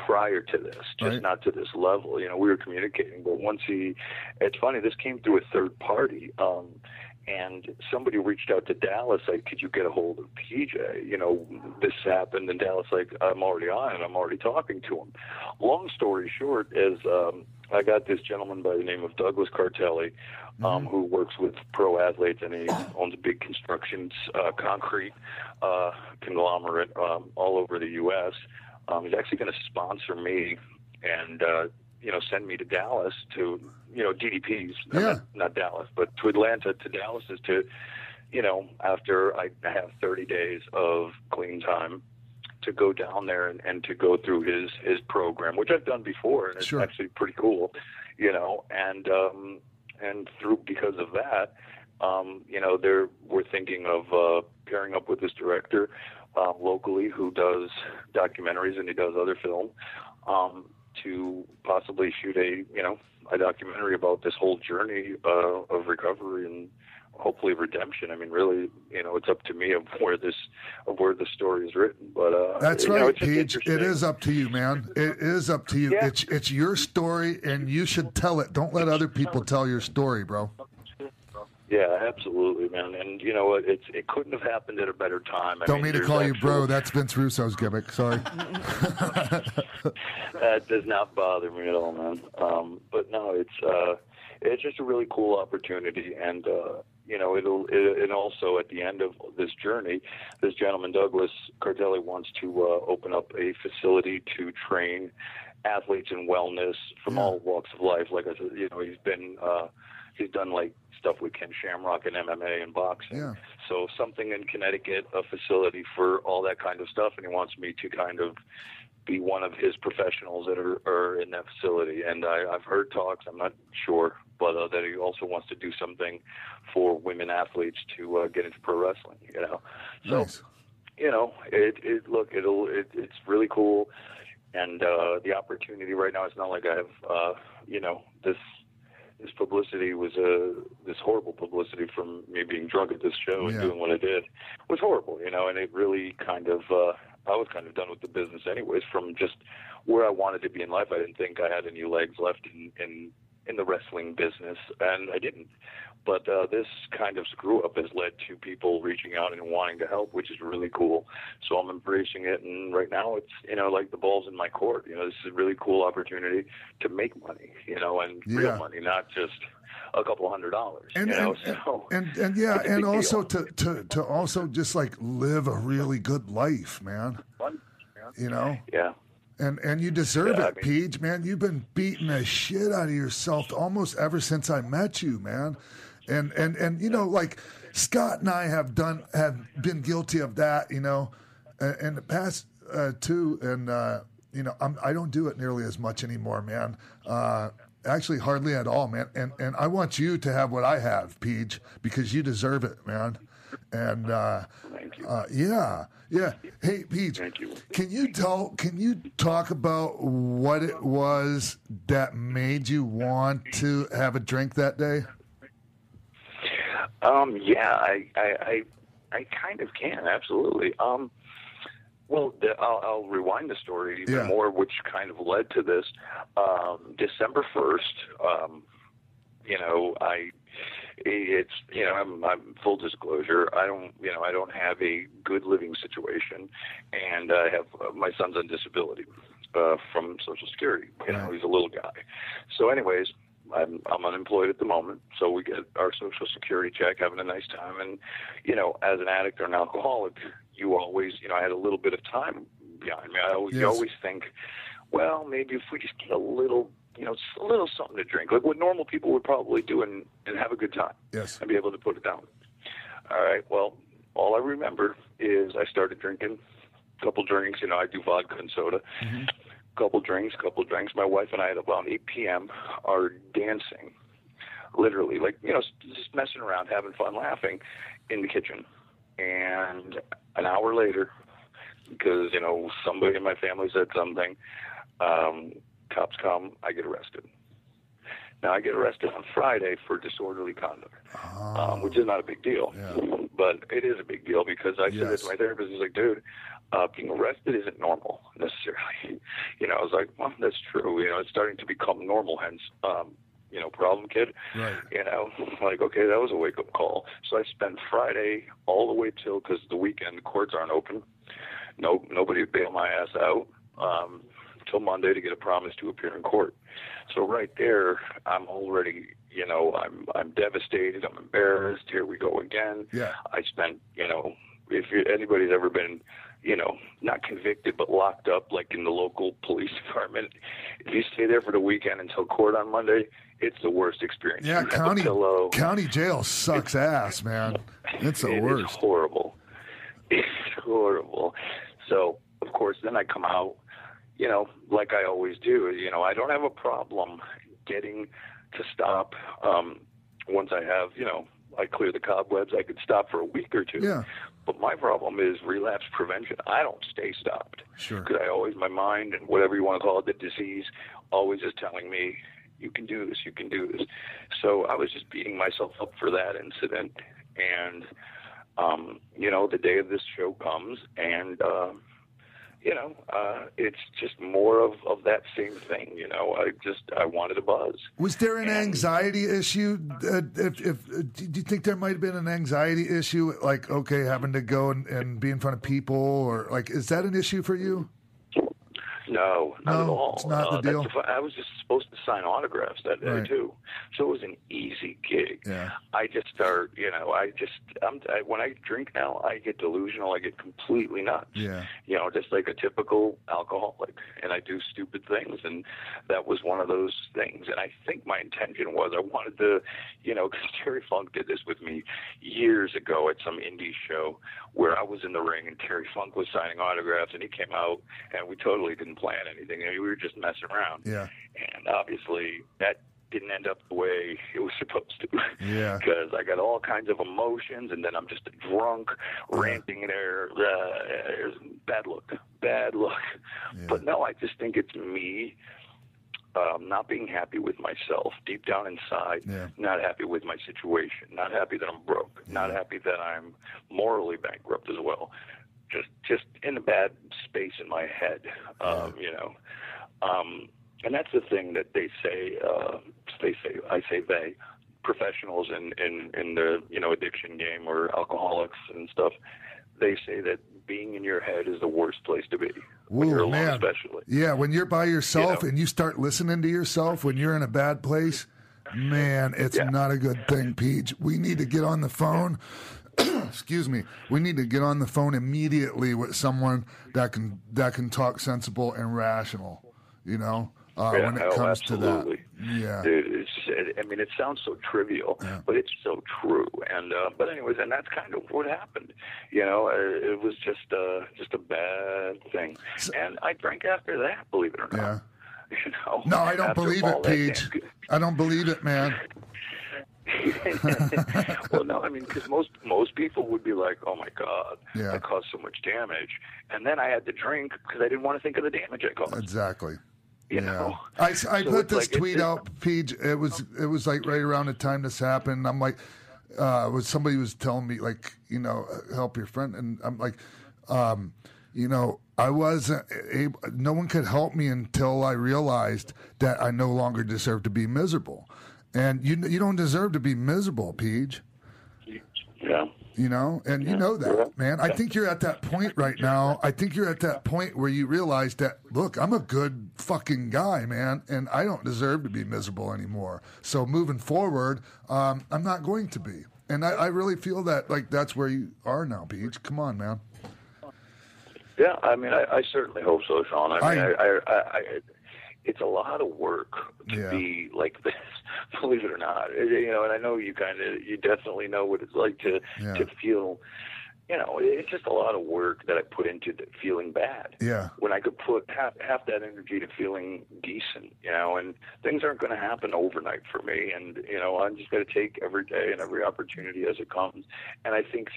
prior to this, just not to this level. You know, we were communicating. But once he – it's funny, this came through a third party. And somebody reached out to Dallas, like, could you get a hold of PJ? You know, this happened. And Dallas, like, I'm already on it. I'm already talking to him. Long story short is I got this gentleman by the name of Douglas Cartelli, who works with pro athletes, and he owns a big construction concrete conglomerate all over the U.S. He's actually going to sponsor me and, you know, send me to Dallas to, you know, DDPs, not Dallas, but to Atlanta, to Dallas is to, you know, after I have 30 days of clean time to go down there and to go through his program, which I've done before. And it's actually pretty cool, you know, and through, because of that, you know, there we're thinking of pairing up with this director locally who does documentaries and he does other film, to possibly shoot a documentary about this whole journey of recovery and hopefully redemption. I mean, really, you know, it's up to me of where the story is written. But that's right, Paige. It is up to you, man. It is up to you. Yeah. It's your story, and you should tell it. Don't let other people tell your story, bro. Yeah, absolutely, man. And you know what? It couldn't have happened at a better time. I don't mean to call you bro. That's Vince Russo's gimmick. Sorry. That does not bother me at all, man. But no, it's just a really cool opportunity, and you know, it also at the end of this journey, this gentleman Douglas Cartelli wants to open up a facility to train athletes in wellness from all walks of life. Like I said, you know, he's done like stuff with Ken Shamrock and MMA and boxing. Yeah. So something in Connecticut, a facility for all that kind of stuff. And he wants me to kind of be one of his professionals that are in that facility. And I've heard talks, I'm not sure, but that he also wants to do something for women athletes to get into pro wrestling, you know? So, you know, it's really cool. And the opportunity right now, it's not like I have, you know, this publicity was this horrible publicity from me being drunk at this show and doing what I did was horrible, you know, and it really kind of, I was kind of done with the business anyways from just where I wanted to be in life. I didn't think I had any legs left in the wrestling business, and I didn't. But this kind of screw-up has led to people reaching out and wanting to help, which is really cool. So I'm embracing it, and right now it's, you know, like the ball's in my court. You know, this is a really cool opportunity to make money, you know, and real money, not just a couple $100. And, you know, and also to also just, like, live a really good life, man. Fun. Yeah. You know? Yeah. And you deserve it, Paige, man. You've been beating the shit out of yourself almost ever since I met you, man. And you know, like Scott and I have been guilty of that, you know, in the past too. And you know, I don't do it nearly as much anymore, man. Actually, hardly at all, man. And I want you to have what I have, Paige, because you deserve it, man. And thank you. Yeah. Hey, Paige, thank you. Can you talk about what it was that made you want to have a drink that day? Yeah, I kind of can, absolutely. Well, I'll rewind the story even more, which kind of led to this. December 1st, you know, I'm full disclosure. I don't have a good living situation, and I have my son's on disability from Social Security. You know, he's a little guy. So anyways, I'm unemployed at the moment. So we get our Social Security check, having a nice time. And, you know, as an addict or an alcoholic, you always, you know, I had a little bit of time behind me. You always think, well, maybe if we just get a little, you know, a little something to drink, like what normal people would probably do and have a good time. Yes. And be able to put it down. All right. Well, all I remember is I started drinking a couple drinks. You know, I do vodka and soda. Mm-hmm. Couple drinks. My wife and I at about 8 p.m. are dancing, literally, like, you know, just messing around, having fun, laughing in the kitchen. And an hour later, because, you know, somebody in my family said something, cops come, I get arrested. Now, I get arrested on Friday for disorderly conduct, which is not a big deal. Yeah. But it is a big deal because I said that to my therapist. He's like, dude, being arrested isn't normal necessarily. You know, I was like, well, that's true. You know, it's starting to become normal, hence, you know, problem kid. Right. You know, like, okay, that was a wake-up call. So I spent Friday all the way till, because the weekend, the courts aren't open. Nobody would bail my ass out till Monday to get a promise to appear in court. So right there, I'm already, you know, I'm devastated. I'm embarrassed. Here we go again. Yeah. I spent, you know, if anybody's ever been, you know, not convicted but locked up like in the local police department, if you stay there for the weekend until court on Monday, it's the worst experience. Yeah, county jail sucks ass, man. It's the worst. It's horrible. It's horrible. So, of course, then I come out, you know, like I always do. You know, I don't have a problem getting to stop once I have, you know, I clear the cobwebs. I could stop for a week or two. Yeah. But my problem is relapse prevention. I don't stay stopped. Sure. Because I always, my mind and whatever you want to call it, the disease, always is telling me, you can do this, you can do this. So I was just beating myself up for that incident. And, you know, the day of this show comes and, you know, it's just more of that same thing. You know, I wanted a buzz. Was there an anxiety issue? Do you think there might have been an anxiety issue? Like, okay, having to go and be in front of people, or like, is that an issue for you? No, not at all. It's not the deal. I was just supposed to sign autographs that day too, so it was an easy gig. Yeah. I just start, you know, when I drink now, I get delusional. I get completely nuts. Yeah. You know, just like a typical alcoholic, and I do stupid things, and that was one of those things. And I think my intention was I wanted to, you know, because Terry Funk did this with me years ago at some indie show where I was in the ring and Terry Funk was signing autographs, and he came out and we totally didn't plan anything. I mean, we were just messing around. Yeah. And obviously that didn't end up the way it was supposed to. Yeah. Because I got all kinds of emotions, and then I'm just drunk, ranting there. Bad look. Yeah. But no, I just think it's me not being happy with myself deep down inside, not happy with my situation, not happy that I'm broke, not happy that I'm morally bankrupt as well. Just in a bad space in my head, you know. And that's the thing that they say, professionals in the, you know, addiction game or alcoholics and stuff, they say that being in your head is the worst place to be. When you're alone, especially. Yeah, when you're by yourself, you know, and you start listening to yourself when you're in a bad place, man, it's not a good thing, Peach. We need to get on the phone. Excuse me. We need to get on the phone immediately with someone that can talk sensible and rational, you know, when it comes to that. Yeah. Dude, it sounds so trivial, but it's so true. And but anyways, and that's kind of what happened. You know, it was just a bad thing. And I drank after that, believe it or not. Yeah. You know, no, I don't believe it, Pete. I don't believe it, man. Well, no, I mean, because most people would be like, oh my God, I caused so much damage, and then I had to drink because I didn't want to think of the damage I caused. Exactly. You know? I put this tweet out, Pete. It was like right around the time this happened. I'm like, somebody was telling me, like, you know, help your friend, and I'm like, you know, I wasn't able, no one could help me until I realized that I no longer deserved to be miserable. And you don't deserve to be miserable, Peach. Yeah. You know, and you know that, man. I think you're at that point right now. I think you're at that point where you realize that, look, I'm a good fucking guy, man, and I don't deserve to be miserable anymore. So moving forward, I'm not going to be. And I really feel that, like, that's where you are now, Peach. Come on, man. Yeah, I mean, I certainly hope so, Sean. I mean, it's a lot of work to be like this, believe it or not. You know, and I know you definitely know what it's like to feel, you know, it's just a lot of work that I put into feeling bad. Yeah. When I could put half that energy to feeling decent, you know, and things aren't going to happen overnight for me. And, you know, I'm just going to take every day and every opportunity as it comes. And I think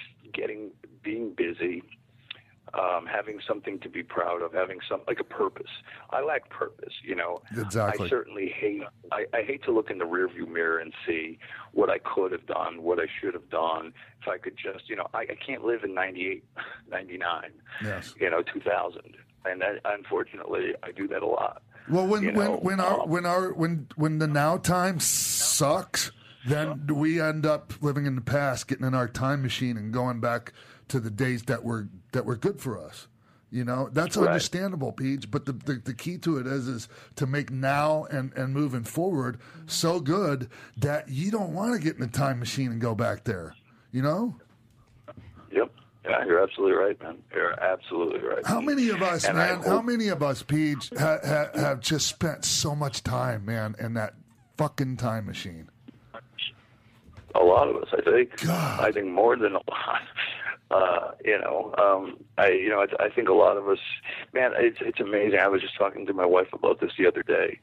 being busy having something to be proud of, having some, like, a purpose. I lack purpose, you know. Exactly. I certainly hate, I hate to look in the rearview mirror and see what I could have done, what I should have done. If I could just, you know, I can't live in 98, 99, yes, you know, 2000. And that, unfortunately, I do that a lot. Well, when the now time sucks, then we end up living in the past, getting in our time machine and going back to the days that were good for us. You know, that's right. Understandable, Peach, but the key to it is to make now and moving forward so good that you don't want to get in the time machine and go back there, you know? Yep. Yeah, you're absolutely right, man. You're absolutely right. How many of us, and man, how many of us, Peach, have just spent so much time, man, in that fucking time machine? A lot of us, I think. God. I think more than a lot. I think a lot of us, man, it's amazing. I was just talking to my wife about this the other day.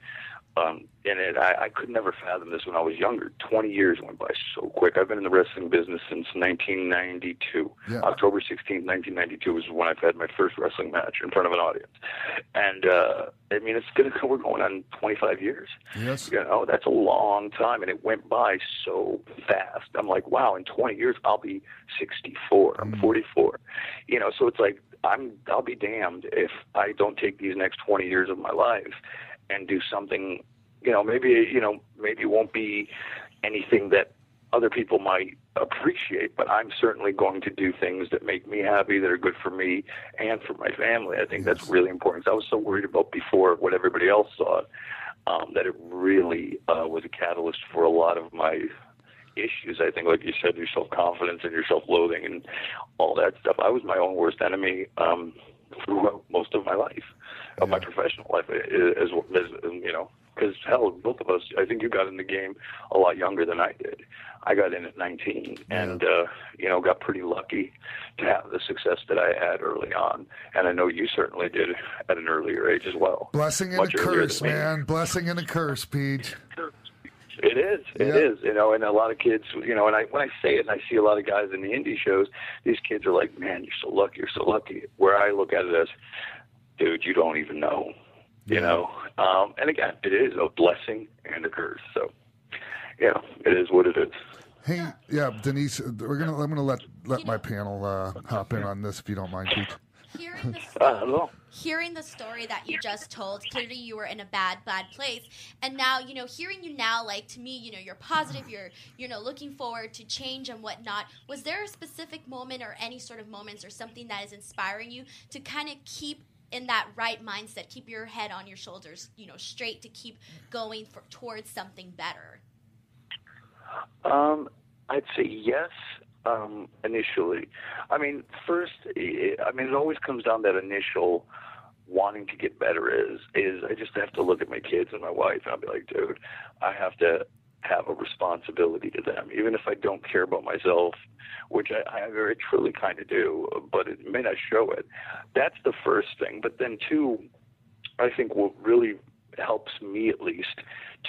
I could never fathom this when I was younger. 20 years went by so quick. I've been in the wrestling business since 1992. Yeah. October 16th, 1992 was when I've had my first wrestling match in front of an audience. And, we're going on 25 years. Yes. You know, that's a long time. And it went by so fast. I'm like, wow, in 20 years, I'll be 64. I'm 44. You know, so it's like, I'll be damned if I don't take these next 20 years of my life and do something, maybe it won't be anything that other people might appreciate, but I'm certainly going to do things that make me happy, that are good for me and for my family. I think that's really important. I was so worried about before what everybody else thought, that it really was a catalyst for a lot of my issues. I think, like you said, your self-confidence and your self-loathing and all that stuff. I was my own worst enemy throughout most of my life, my professional life, as you know, because hell, both of us, I think you got in the game a lot younger than I did. I got in at 19 and, got pretty lucky to have the success that I had early on. And I know you certainly did at an earlier age as well. Blessing and a curse, man. Blessing and a curse, Pete. It is. It is. You know, and a lot of kids, you know, and when I say it and I see a lot of guys in the indie shows, these kids are like, man, you're so lucky. You're so lucky. Where I look at it as, dude, you don't even know, you know? And again, it is a blessing and a curse. So, it is what it is. Hey, Denise, I'm going to let my panel hop in on this if you don't mind, Pete. Hearing the story that you just told, clearly you were in a bad place, and now, hearing you now, like, to me, you're positive, you're, looking forward to change and whatnot. Was there a specific moment or any sort of moments or something that is inspiring you to kind of keep in that right mindset, keep your head on your shoulders, straight, to keep going towards something better? I'd say yes. Initially, it always comes down to that initial wanting to get better. Is I just have to look at my kids and my wife, and I'll be like, dude, I have to have a responsibility to them, even if I don't care about myself, which I very truly kind of do, but it may not show it. That's the first thing. But then two, I think what really helps me, at least,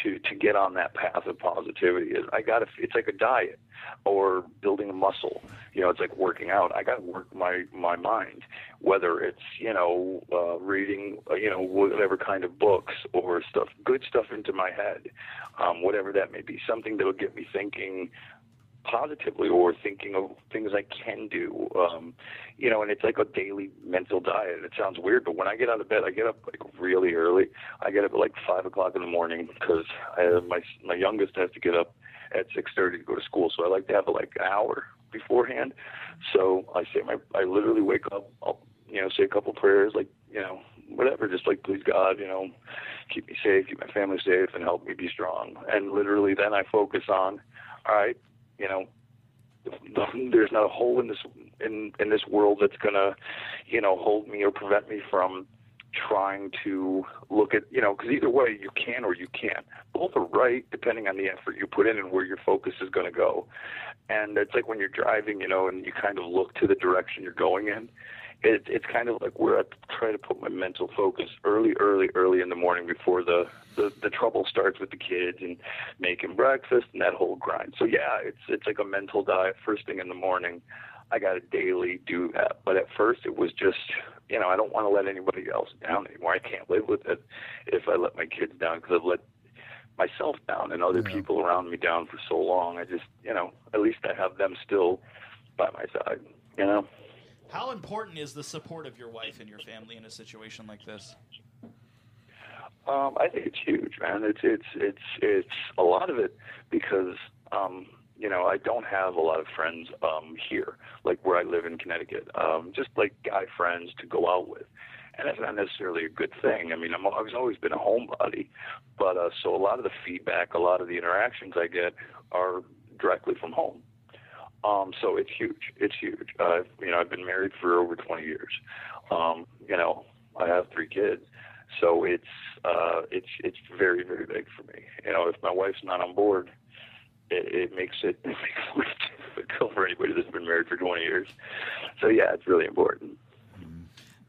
to get on that path of positivity is it's like a diet or building a muscle. It's like working out. I got to work my mind, whether it's, reading, whatever kind of books or stuff, good stuff into my head, whatever that may be, something that will get me thinking positively or thinking of things I can do, and it's like a daily mental diet. It sounds weird, but when I get out of bed, I get up like really early. I get up at like 5 o'clock in the morning because my youngest has to get up at 6:30 to go to school. So I like to have like an hour beforehand. So I literally wake up, I'll, say a couple prayers, like, whatever, just like, please God, keep me safe, keep my family safe, and help me be strong. And literally then I focus on, all right, there's not a hole in this world that's gonna, hold me or prevent me from trying to look at, because either way you can or you can't. Both are right, depending on the effort you put in and where your focus is going to go. And it's like when you're driving, and you kind of look to the direction you're going in. It's kind of like where I try to put my mental focus early in the morning before the trouble starts with the kids and making breakfast and that whole grind. So, it's like a mental diet first thing in the morning. I got to daily do that. But at first it was just, you know, I don't want to let anybody else down anymore. I can't live with it if I let my kids down, because I've let myself down and other people around me down for so long. I just, you know, at least I have them still by my side, you know. How important is the support of your wife and your family in a situation like this? I think it's huge, man. It's a lot of it because, you know, I don't have a lot of friends here, like where I live in Connecticut, just like guy friends to go out with. And that's not necessarily a good thing. I mean, I've always been a homebody, but so a lot of the feedback, a lot of the interactions I get are directly from home. So it's huge. It's huge. You know, I've been married for over 20 years. You know, I have 3 kids. So it's very, very big for me. You know, if my wife's not on board, it makes it difficult for anybody that's been married for 20 years. So yeah, it's really important.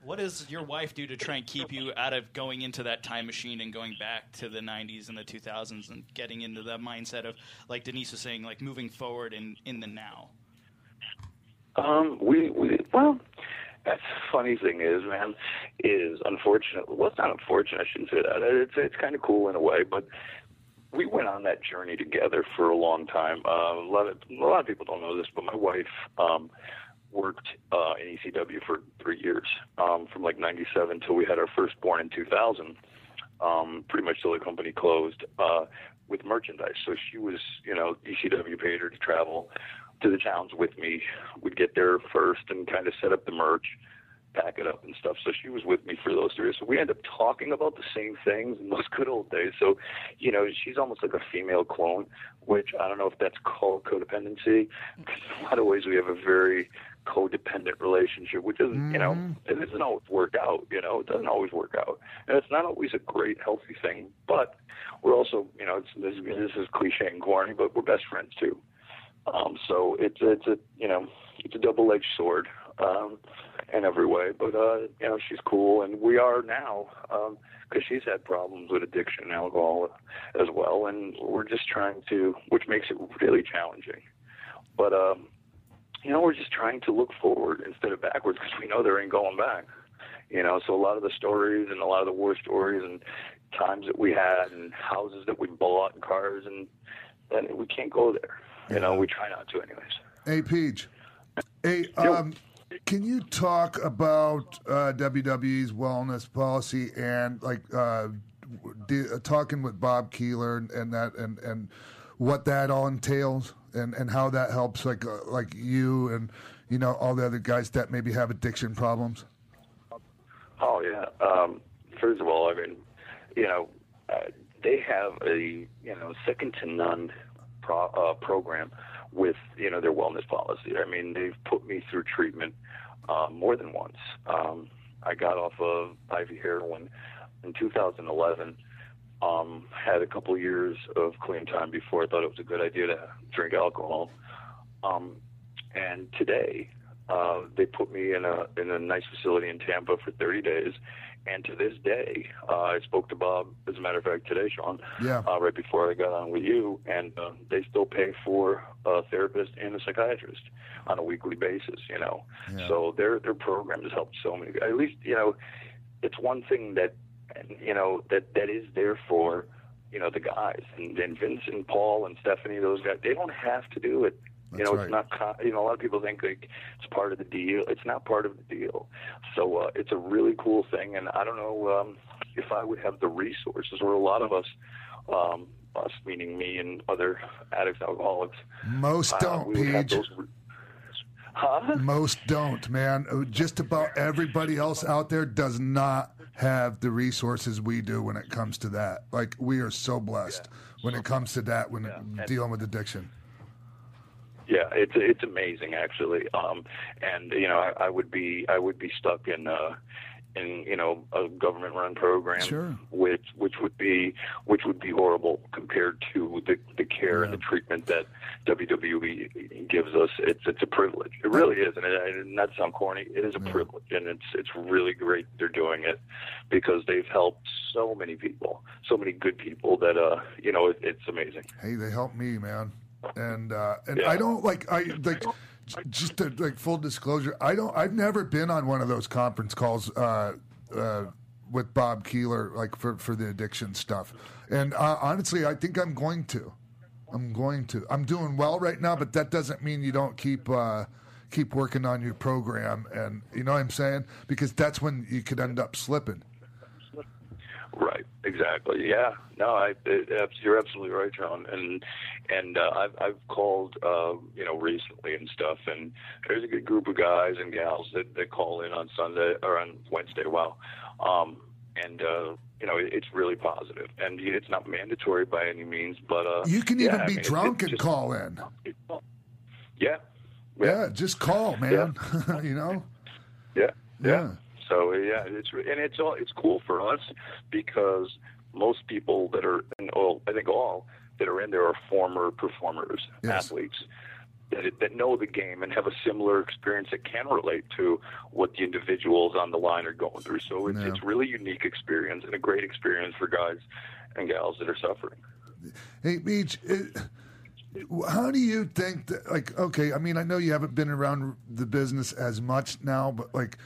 What does your wife do to try and keep you out of going into that time machine and going back to the 90s and the 2000s and getting into that mindset of, like Denise was saying, like moving forward and in the now? Well, that's the funny thing is, man, is unfortunately, well, it's not unfortunate, I shouldn't say that. It's kind of cool in a way, but we went on that journey together for a long time. A lot of people don't know this, but my wife worked in ECW for 3 years, from like 97 till we had our firstborn in 2000, pretty much till the company closed, with merchandise. So she was, you know, ECW paid her to travel to the towns with me. We'd get there first and kind of set up the merch, pack it up and stuff. So she was with me for those 3 years. So we end up talking about the same things in those good old days. So, you know, she's almost like a female clone, which I don't know if that's called codependency. Because in a lot of ways we have a very codependent relationship, which doesn't, you know, it doesn't always work out, you know, it doesn't always work out. And it's not always a great, healthy thing, but we're also, you know, this is cliche and corny, but we're best friends too. So it's a double-edged sword, in every way, but, you know, she's cool. And we are now, cause she's had problems with addiction and alcohol as well. And we're just trying to, which makes it really challenging, but, you know, we're just trying to look forward instead of backwards, because we know there ain't going back, you know. So a lot of the stories and a lot of the war stories and times that we had and houses that we bought and cars, and then we can't go there. You know, we try not to anyways. Hey, Peach. Hey, can you talk about WWE's wellness policy and, like, talking with Bob Keeler and that and what that all entails? And how that helps, like you and, you know, all the other guys that maybe have addiction problems? Oh, yeah. First of all, I mean, you know, they have a, you know, second-to-none program with, you know, their wellness policy. I mean, they've put me through treatment more than once. I got off of IV heroin in 2011. Had a couple years of clean time before I thought it was a good idea to drink alcohol. And today, they put me in a nice facility in Tampa for 30 days. And to this day, I spoke to Bob, as a matter of fact, today, Sean, right before I got on with you, and they still pay for a therapist and a psychiatrist on a weekly basis, you know. Yeah. So their program has helped so many. At least, you know, it's one thing that, and, you know, that is there for, you know, the guys. And then Vince and Paul and Stephanie, those guys, they don't have to do it. That's, you know, right. It's not, you know, a lot of people think like it's part of the deal. It's not part of the deal. So it's a really cool thing. And I don't know if I would have the resources, or a lot of us meaning me and other addicts, alcoholics. Most don't, Paige. Huh? Most don't, man. Just about everybody else out there does not have the resources we do when it comes to that. Like, we are so blessed when it comes to that, when dealing with addiction. Yeah, it's amazing, actually. And, you know, I would be stuck in, you know, a government-run program, which would be horrible compared to the care and the treatment that WWE gives us. It's a privilege. It really is, and it not sound corny. It is a privilege, and it's really great they're doing it, because they've helped so many people, so many good people that you know, it's amazing. Hey, they helped me, man, and I don't like Just to, like, full disclosure, I've never been on one of those conference calls with Bob Keeler, like for the addiction stuff. And honestly, I think I'm going to. I'm doing well right now, but that doesn't mean you don't keep working on your program. And you know what I'm saying? Because that's when you could end up slipping. Right. Exactly. Yeah. No, you're absolutely right, John. And I've called, recently and stuff. And there's a good group of guys and gals that call in on Sunday or on Wednesday. Wow. It's really positive, and it's not mandatory by any means. But you can even be drunk and call in. Yeah. Yeah. Just call, man. Yeah. You know. Yeah. Yeah. Yeah. So it's cool for us because most people that are all that are in there are former performers, athletes that know the game and have a similar experience that can relate to what the individuals on the line are going through. So it's really unique experience and a great experience for guys and gals that are suffering. Hey, Beach. How do you think that? Like, okay, I mean, I know you haven't been around the business as much now, but like.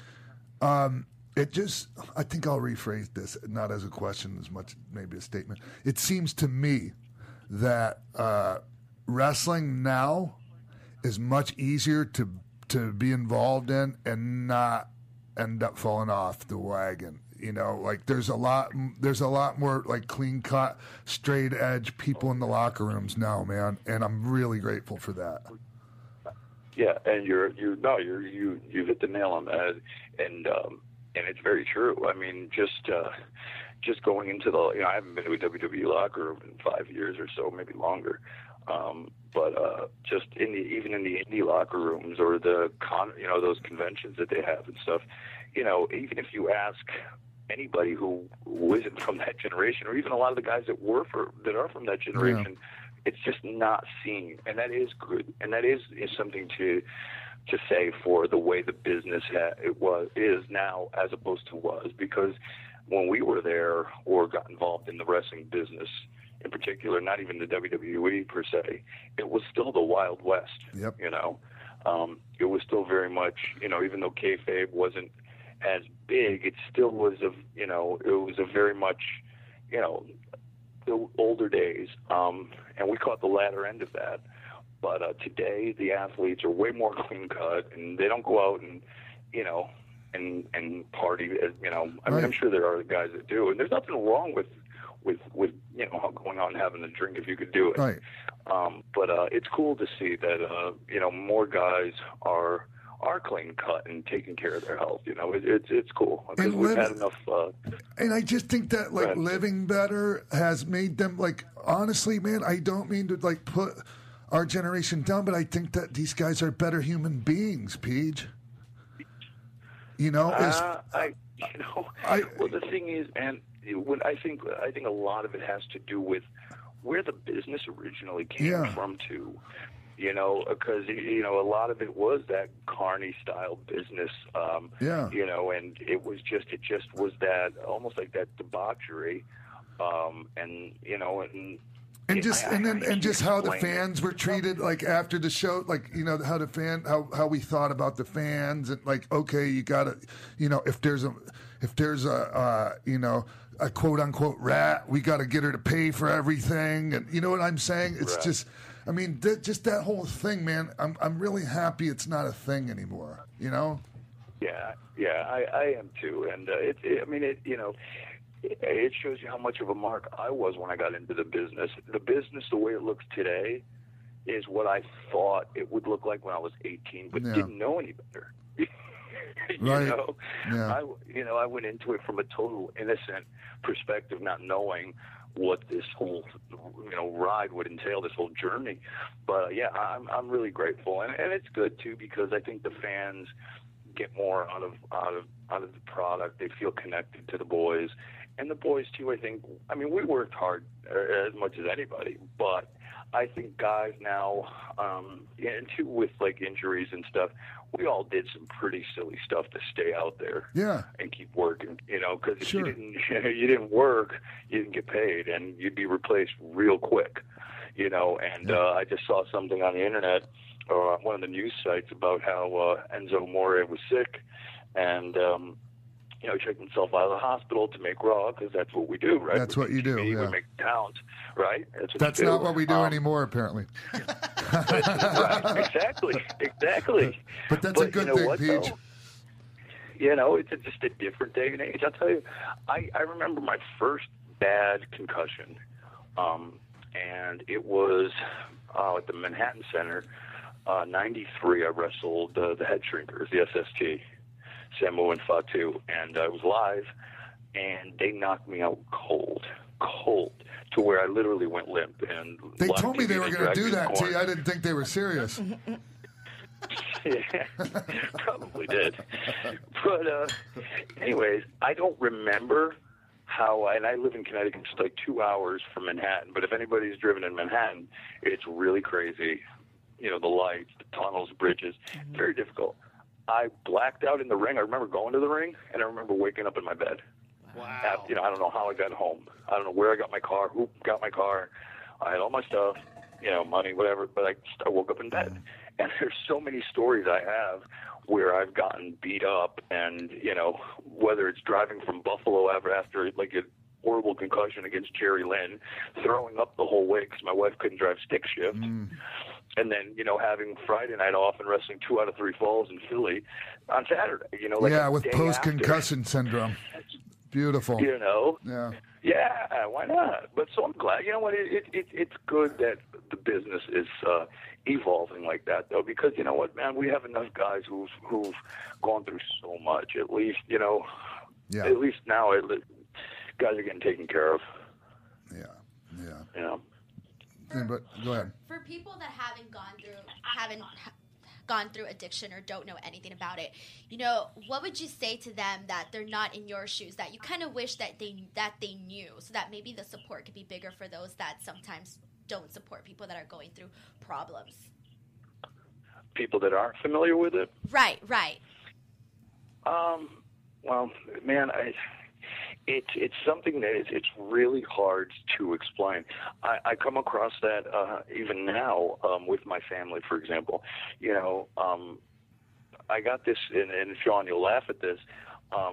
I think I'll rephrase this, not as a question as much, maybe a statement. It seems to me that wrestling now is much easier to be involved in and not end up falling off the wagon. You know, like there's a lot more like clean cut, straight edge people in the locker rooms now, man. And I'm really grateful for that. Yeah, and you've hit the nail on the head, and it's very true. I mean, just going into the I haven't been to a WWE locker room in 5 years or so, maybe longer. Just even in the indie locker rooms or the those conventions that they have and stuff, even if you ask anybody who isn't from that generation, or even a lot of the guys that are from that generation. Yeah. It's just not seen, and that is good, and that is something to say for the way the business is now as opposed to was, because when we were there or got involved in the wrestling business in particular, not even the WWE per se, it was still the Wild West. Yep. It was still very much, even though kayfabe wasn't as big, it still was a very much, the older days, and we caught the latter end of that. But today, the athletes are way more clean cut, and they don't go out and and party. I mean, right. I'm sure there are guys that do, and there's nothing wrong with going out and having a drink if you could do it. Right. But it's cool to see that more guys are clean cut and taking care of their health. It's cool. Because we've had enough. And I just think that living better has made them honestly, man, I don't mean to put our generation down, but I think that these guys are better human beings, Peach. The thing is, man, I think a lot of it has to do with where the business originally came from too. Because, a lot of it was that carny style business, and it just was that almost like that debauchery. How the fans were treated, after the show, how we thought about the fans, and okay, you gotta, if there's a quote unquote rat, we got to get her to pay for everything. And you know what I'm saying? It's right. Just that whole thing, man. I'm really happy it's not a thing anymore. Yeah, I am too. And it shows you how much of a mark I was when I got into the business. The business, the way it looks today, is what I thought it would look like when I was 18, but didn't know any better. I went into it from a total innocent perspective, not knowing what this whole ride would entail, this whole journey. But I'm really grateful, and it's good too, because I think the fans get more out of the product. They feel connected to the boys, and the boys too. I think. I mean, we worked hard as much as anybody, but I think guys now, and too with injuries and stuff, we all did some pretty silly stuff to stay out there, and keep working. Because if you didn't work, you didn't get paid, and you'd be replaced real quick. I just saw something on the internet or on one of the news sites about how Enzo Amore was sick, and you know, checked himself out of the hospital to make Raw, because that's what we do, right? That's what you do. Yeah. We make towns, right? That's not what we do anymore, apparently. Right. Exactly. But that's a good thing, Peach. You know, it's just a different day and age. I'll tell you, I remember my first bad concussion, and it was at the Manhattan Center, 93. I wrestled the Head Shrinkers, the SST. Sammo and Fatu, and I was live, and they knocked me out cold, to where I literally went limp. And they told me they were going to do that to you. I didn't think they were serious. Yeah, probably did. But anyways, I don't remember how, and I live in Connecticut, it's like 2 hours from Manhattan, but if anybody's driven in Manhattan, it's really crazy. You know, the lights, the tunnels, bridges, very difficult. I blacked out in the ring. I remember going to the ring, and I remember waking up in my bed. Wow. After, I don't know how I got home. I don't know where I got my car, who got my car. I had all my stuff, money, whatever, but I woke up in bed. And there's so many stories I have where I've gotten beat up, and, whether it's driving from Buffalo after like a horrible concussion against Jerry Lynn, throwing up the whole way because my wife couldn't drive stick shift. Mm. And then, having Friday night off and wrestling 2 out of 3 falls in Philly on Saturday, with post-concussion syndrome. Beautiful. Yeah, why not? But so I'm glad. You know what? It's good that the business is evolving like that, though, because you know what, man? We have enough guys who've gone through so much. At least, at least now guys are getting taken care of. Yeah. But go ahead. For people that haven't gone through addiction or don't know anything about it, what would you say to them that they're not in your shoes, that you kind of wish that they knew, so that maybe the support could be bigger for those that sometimes don't support people that are going through problems? People that aren't familiar with it? Right. Well, man, It's something that it's really hard to explain. I come across that even now with my family, for example. I got this, and Sean, you'll laugh at this.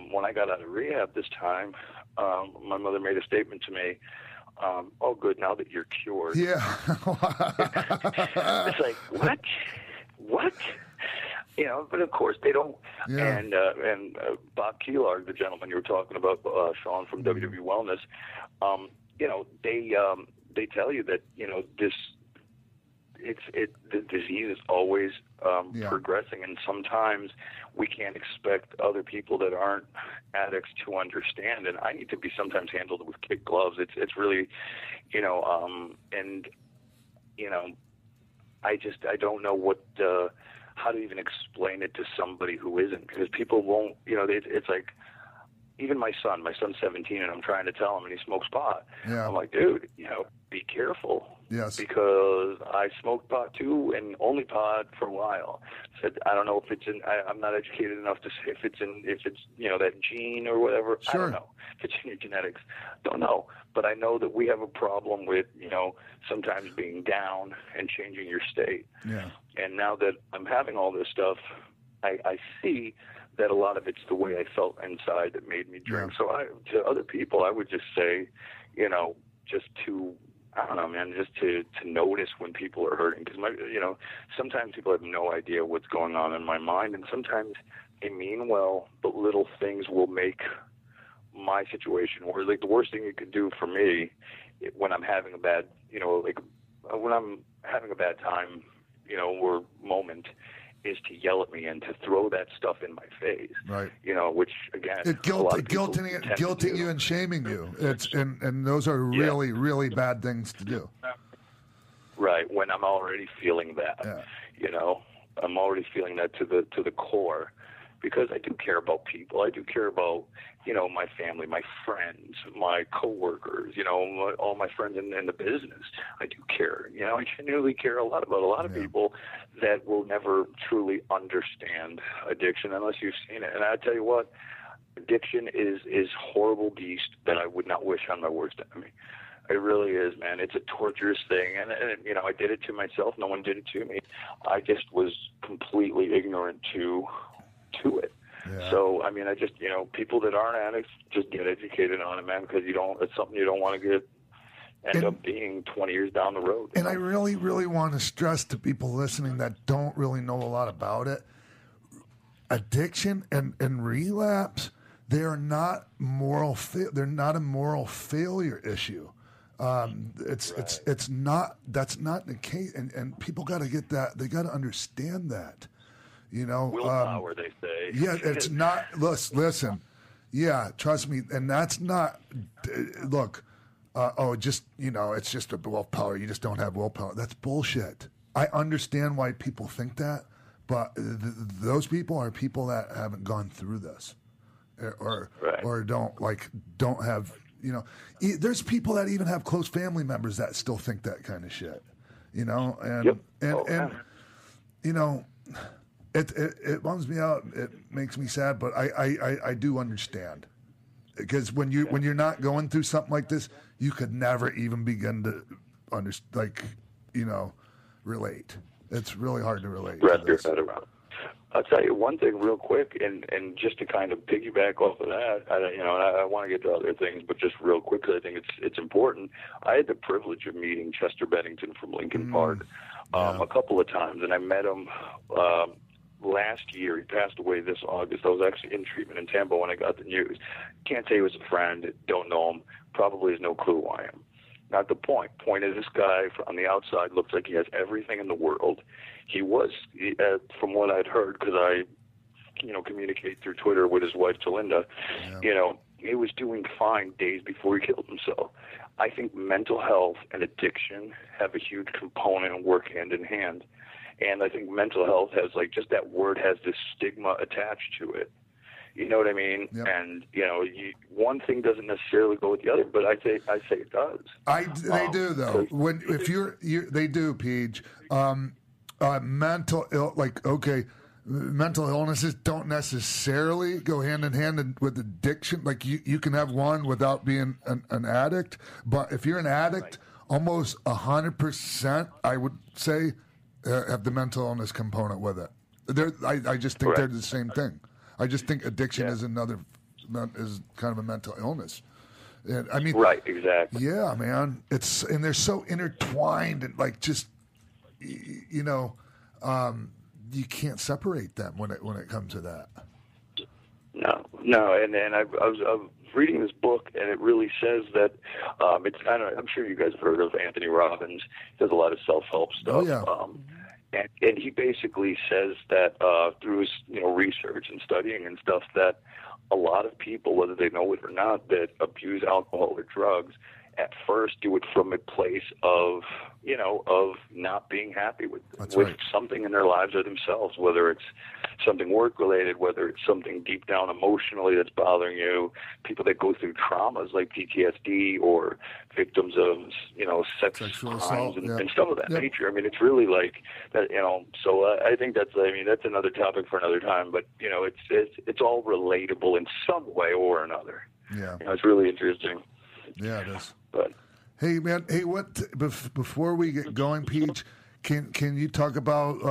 When I got out of rehab this time, my mother made a statement to me, "Oh, good, now that you're cured." Yeah. It's like, what? But of course they don't. Yeah. And Bob Keelarg, the gentleman you were talking about, Sean from WWE Wellness, they tell you that the disease is always progressing, and sometimes we can't expect other people that aren't addicts to understand. And I need to be sometimes handled with kid gloves. It's really, I don't know what. How to even explain it to somebody who isn't, because people won't, it's like, even my son's 17 and I'm trying to tell him, and he smokes pot. Yeah. I'm like, dude, be careful. Yes. Because I smoked pot too, and only pot for a while. Said, I don't know if it's in, I'm not educated enough to say if it's that gene or whatever. Sure. I don't know. If it's in your genetics, don't know. But I know that we have a problem with, sometimes being down and changing your state. Yeah. And now that I'm having all this stuff, I see that a lot of it's the way I felt inside that made me drink. Yeah. So to other people, I would just say, just to, I don't know, man, just to notice when people are hurting. Because, sometimes people have no idea what's going on in my mind. And sometimes they mean well, but little things will make my situation worse. Like the worst thing you could do for me when I'm having a bad, when I'm having a bad time, or moment, is to yell at me and to throw that stuff in my face, right? Which again, guilting you and shaming you. It's and those are really, really bad things to do. Right, when I'm already feeling that, I'm already feeling that to the core, because I do care about people. I do care about my family, my friends, my coworkers. All my friends in the business. I do care. I genuinely care a lot about a lot of people that will never truly understand addiction unless you've seen it. And I tell you what, addiction is horrible beast that I would not wish on my worst enemy. It really is, man. It's a torturous thing. And you know, I did it to myself. No one did it to me. I just was completely ignorant to it. Yeah. So, I mean, I just, you know, people that aren't addicts, just get educated on it, man, because it's something you don't want to end up being 20 years down the road. And I really, really want to stress to people listening that don't really know a lot about it, addiction and relapse, they're not a moral failure issue. That's not the case. And people got to get that. They got to understand that, you know, willpower, they say. Yeah. It's not, listen. Yeah. Trust me. And that's not, look, it's just a willpower. You just don't have willpower. That's bullshit. I understand why people think that, but those people are people that haven't gone through this or don't have, you know, there's people that even have close family members that still think that kind of shit, you know, you know, it bums me out. It makes me sad, but I do understand, because when you're not going through something like this, you could never even begin to understand, relate. It's really hard to relate. Wrap your head around. I'll tell you one thing real quick, and just to kind of piggyback off of that, I want to get to other things, but just real quick, because I think it's important. I had the privilege of meeting Chester Bennington from Lincoln Park a couple of times, and I met him last year. He passed away this August. I was actually in treatment in Tampa when I got the news. Can't say he was a friend, don't know him, probably has no clue who I am. Not the point. Point is, this guy on the outside looks like he has everything in the world. He was, from what I'd heard, because I, communicate through Twitter with his wife, Jalinda, he was doing fine days before he killed himself. I think mental health and addiction have a huge component and work hand in hand. And I think mental health has, just that word has this stigma attached to it. You know what I mean? Yep. And one thing doesn't necessarily go with the other, but I say it does. They do though. They do, Peach. Mental illnesses don't necessarily go hand in hand with addiction. Like you can have one without being an addict, but if you're an addict, almost 100%, I would say, have the mental illness component with it. I just think they're the same thing. I just think addiction is kind of a mental illness. And, I mean, right, exactly. Yeah, man. And they're so intertwined and you can't separate them when it comes to that. No. And I was reading this book, and it really says that I'm sure you guys have heard of Anthony Robbins. He does a lot of self-help stuff. Oh, yeah. And he basically says that through his research and studying and stuff, that a lot of people, whether they know it or not, that abuse alcohol or drugs at first do it from a place of not being happy with something in their lives or themselves, whether it's something work related, whether it's something deep down emotionally that's bothering you. People that go through traumas like PTSD or victims of sexual crimes assault, and stuff of that nature. I mean, it's really like that. So I think that's another topic for another time. But it's all relatable in some way or another. Yeah, it's really interesting. Yeah, it is. But hey, man. Hey, before we get going, Peach, can you talk about,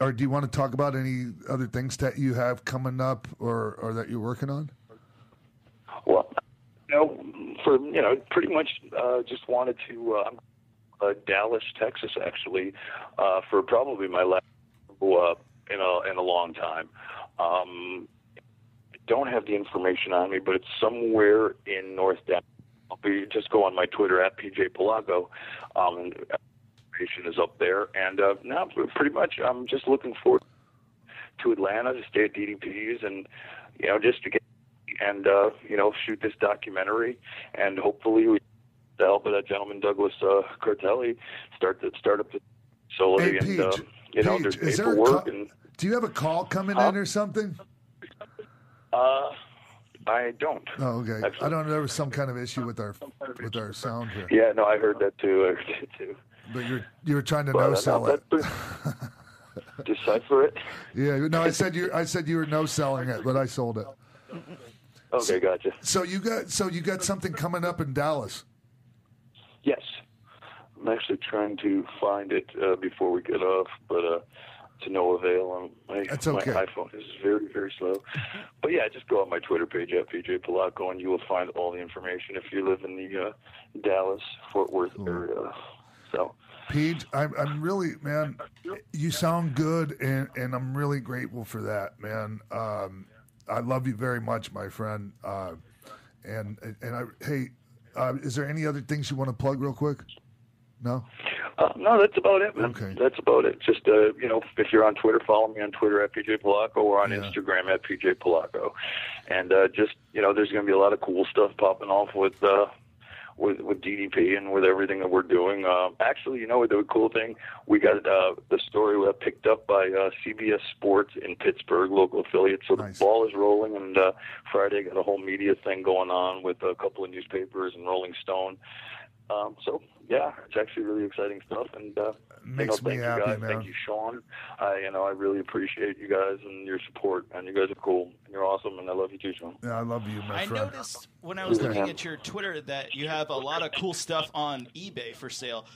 or do you want to talk about any other things that you have coming up, or that you're working on? Well, pretty much just wanted to Dallas, Texas, actually, for probably my last in a long time. I don't have the information on me, but it's somewhere in North Dallas. Just go on my Twitter at PJ Palago. Information is up there. And now, pretty much, I'm just looking forward to Atlanta to stay at DDP's and, just to get and, shoot this documentary. And hopefully, with the help of that gentleman, Douglas Cartelli, start up the facility. Hey, Peach, and, Peach, there's paperwork. Do you have a call coming in or something? I don't. Oh, okay. Actually, I don't know. There was some kind of issue with our sound here. Yeah, no, I heard that too. But you were trying to no-sell it. Decipher it. Yeah, no, I said you were no-selling it, but I sold it. Okay, so, gotcha. So you got something coming up in Dallas? Yes. I'm actually trying to find it before we get off, but to no avail. My iPhone is very, very slow. But yeah, just go on my Twitter page at PJ Polacco, and you will find all the information if you live in the Dallas, Fort Worth area. So, Pete, I'm really, man, you sound good, and I'm really grateful for that, man. I love you very much, my friend. Hey, is there any other things you want to plug real quick? No? No, that's about it, man. Okay. That's about it. Just, if you're on Twitter, follow me on Twitter at PJ Polacco or on Instagram at PJ Polacco. And there's going to be a lot of cool stuff popping off with DDP and with everything that we're doing. Actually, the cool thing, we got the story picked up by CBS Sports in Pittsburgh, local affiliate. So nice. The ball is rolling, and Friday got a whole media thing going on with a couple of newspapers and Rolling Stone. It's actually really exciting stuff, and thank you guys, man. Thank you, Sean. I really appreciate you guys and your support, and you guys are cool, and you're awesome, and I love you too, Sean. Yeah, I love you, my friend. I noticed when I was looking at your Twitter that you have a lot of cool stuff on eBay for sale,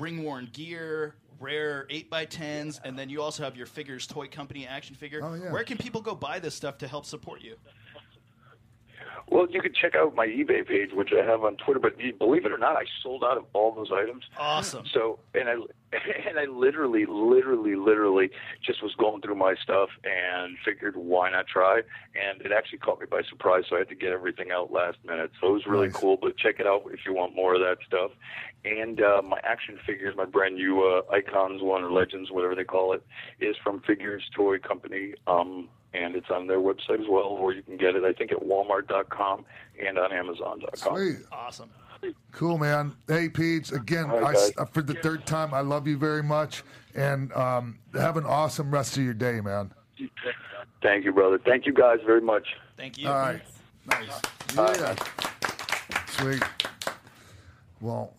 ring-worn gear, rare 8x10s, and then you also have your Figures Toy Company action figure. Oh, yeah. Where can people go buy this stuff to help support you? Well, you can check out my eBay page, which I have on Twitter. But believe it or not, I sold out of all those items. Awesome. So, and I literally just was going through my stuff and figured, why not try? And it actually caught me by surprise, so I had to get everything out last minute. So it was really cool. But check it out if you want more of that stuff. And my action figures, my brand new Icons one or Legends, whatever they call it, is from Figures Toy Company. And it's on their website as well, or you can get it, I think, at Walmart.com and on Amazon.com. Sweet. Awesome. Cool, man. Hey, Pete, again, right, for the third time, I love you very much, and have an awesome rest of your day, man. Thank you, brother. Thank you guys very much. Thank you. All right. Nice. Yeah. Sweet. Well,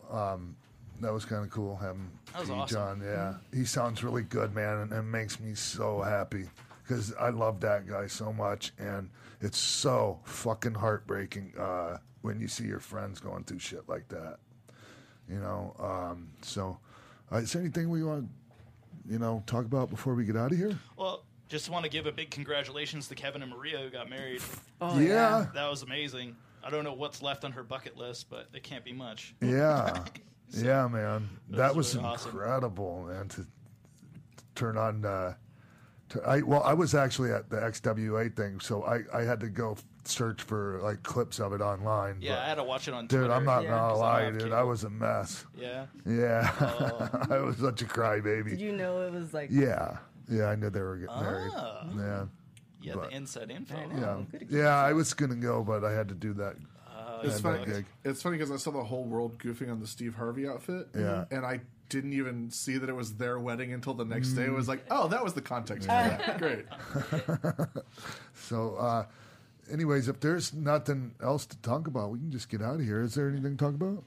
that was kind of cool having Pete awesome. On. Yeah. He sounds really good, man, and it makes me so happy. Because I love that guy so much, and it's so fucking heartbreaking when you see your friends going through shit like that. So is there anything we want to, talk about before we get out of here? Well, just want to give a big congratulations to Kevin and Maria, who got married. Oh, yeah. That was amazing. I don't know what's left on her bucket list, but it can't be much. Yeah. So, yeah, man. That was really incredible, awesome. Man, to turn on... I was actually at the XWA thing, so I had to go search for clips of it online. Yeah, but I had to watch it on Twitter. Dude, I'm not gonna lie, dude. Cable. I was a mess. Yeah. Yeah. I was such a crybaby. Did you know it was like? Yeah. Yeah, I knew they were getting married. Yeah. Yeah, the inside info. I was gonna go, but I had to do that. It's funny because I saw the whole world goofing on the Steve Harvey outfit. Yeah. And I didn't even see that it was their wedding until the next day. It was like, oh, that was the context for that. Great. So, anyways, if there's nothing else to talk about, we can just get out of here. Is there anything to talk about?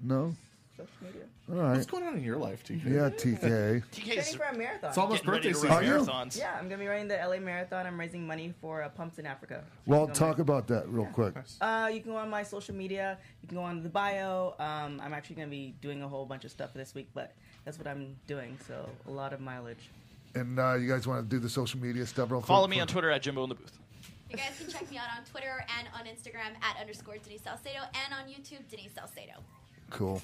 No? Social media. All right. What's going on in your life, TK? Yeah, TK. TK's running for a marathon. It's almost birthday season. Yeah, I'm going to be running the LA Marathon. I'm raising money for Pumps in Africa. Well, talk about that real quick. You can go on my social media. You can go on the bio. I'm actually going to be doing a whole bunch of stuff this week, but that's what I'm doing, so a lot of mileage. And you guys want to do the social media stuff real quick? Follow me on Twitter at Jimbo in the Booth. You guys can check me out on Twitter and on Instagram at _Denise Salcedo and on YouTube, Denise Salcedo. Cool.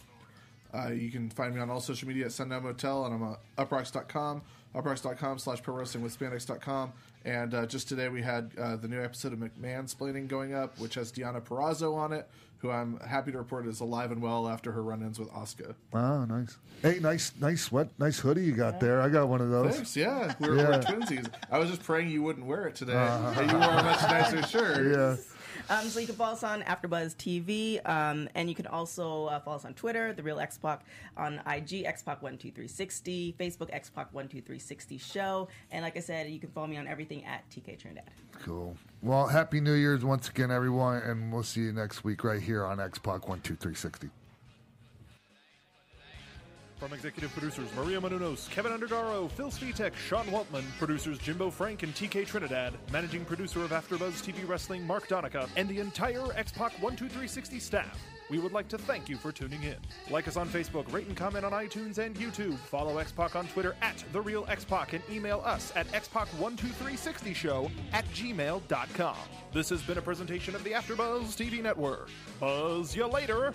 You can find me on all social media at Sundown Motel, and I'm on uprocks.com, uprocks.com/prowrestlingwithspandex.com. And just today we had the new episode of McMahonsplaining going up, which has Deonna Purrazzo on it, who I'm happy to report is alive and well after her run-ins with Asuka. Wow, nice. Hey, nice sweat, nice hoodie you got there. I got one of those. Thanks, yeah. We're twinsies. I was just praying you wouldn't wear it today. You wore a much nicer shirt. Yeah. So you can follow us on AfterBuzz TV, and you can also follow us on Twitter, The Real X Pac, on IG, X Pac 12360, Facebook, X Pac 12360 Show, and like I said, you can follow me on everything at TK Trinidad. Cool. Well, Happy New Year's once again, everyone, and we'll see you next week right here on X Pac 12360. From executive producers Maria Menounos, Kevin Undergaro, Phil Svitek, Sean Waltman, producers Jimbo Frank and TK Trinidad, managing producer of AfterBuzz TV Wrestling Mark Donica, and the entire X Pac 12360 staff, we would like to thank you for tuning in. Like us on Facebook, rate and comment on iTunes and YouTube, follow X Pac on Twitter @TheRealXPac, and email us at xpac12360show@gmail.com. This has been a presentation of the AfterBuzz TV Network. Buzz you later!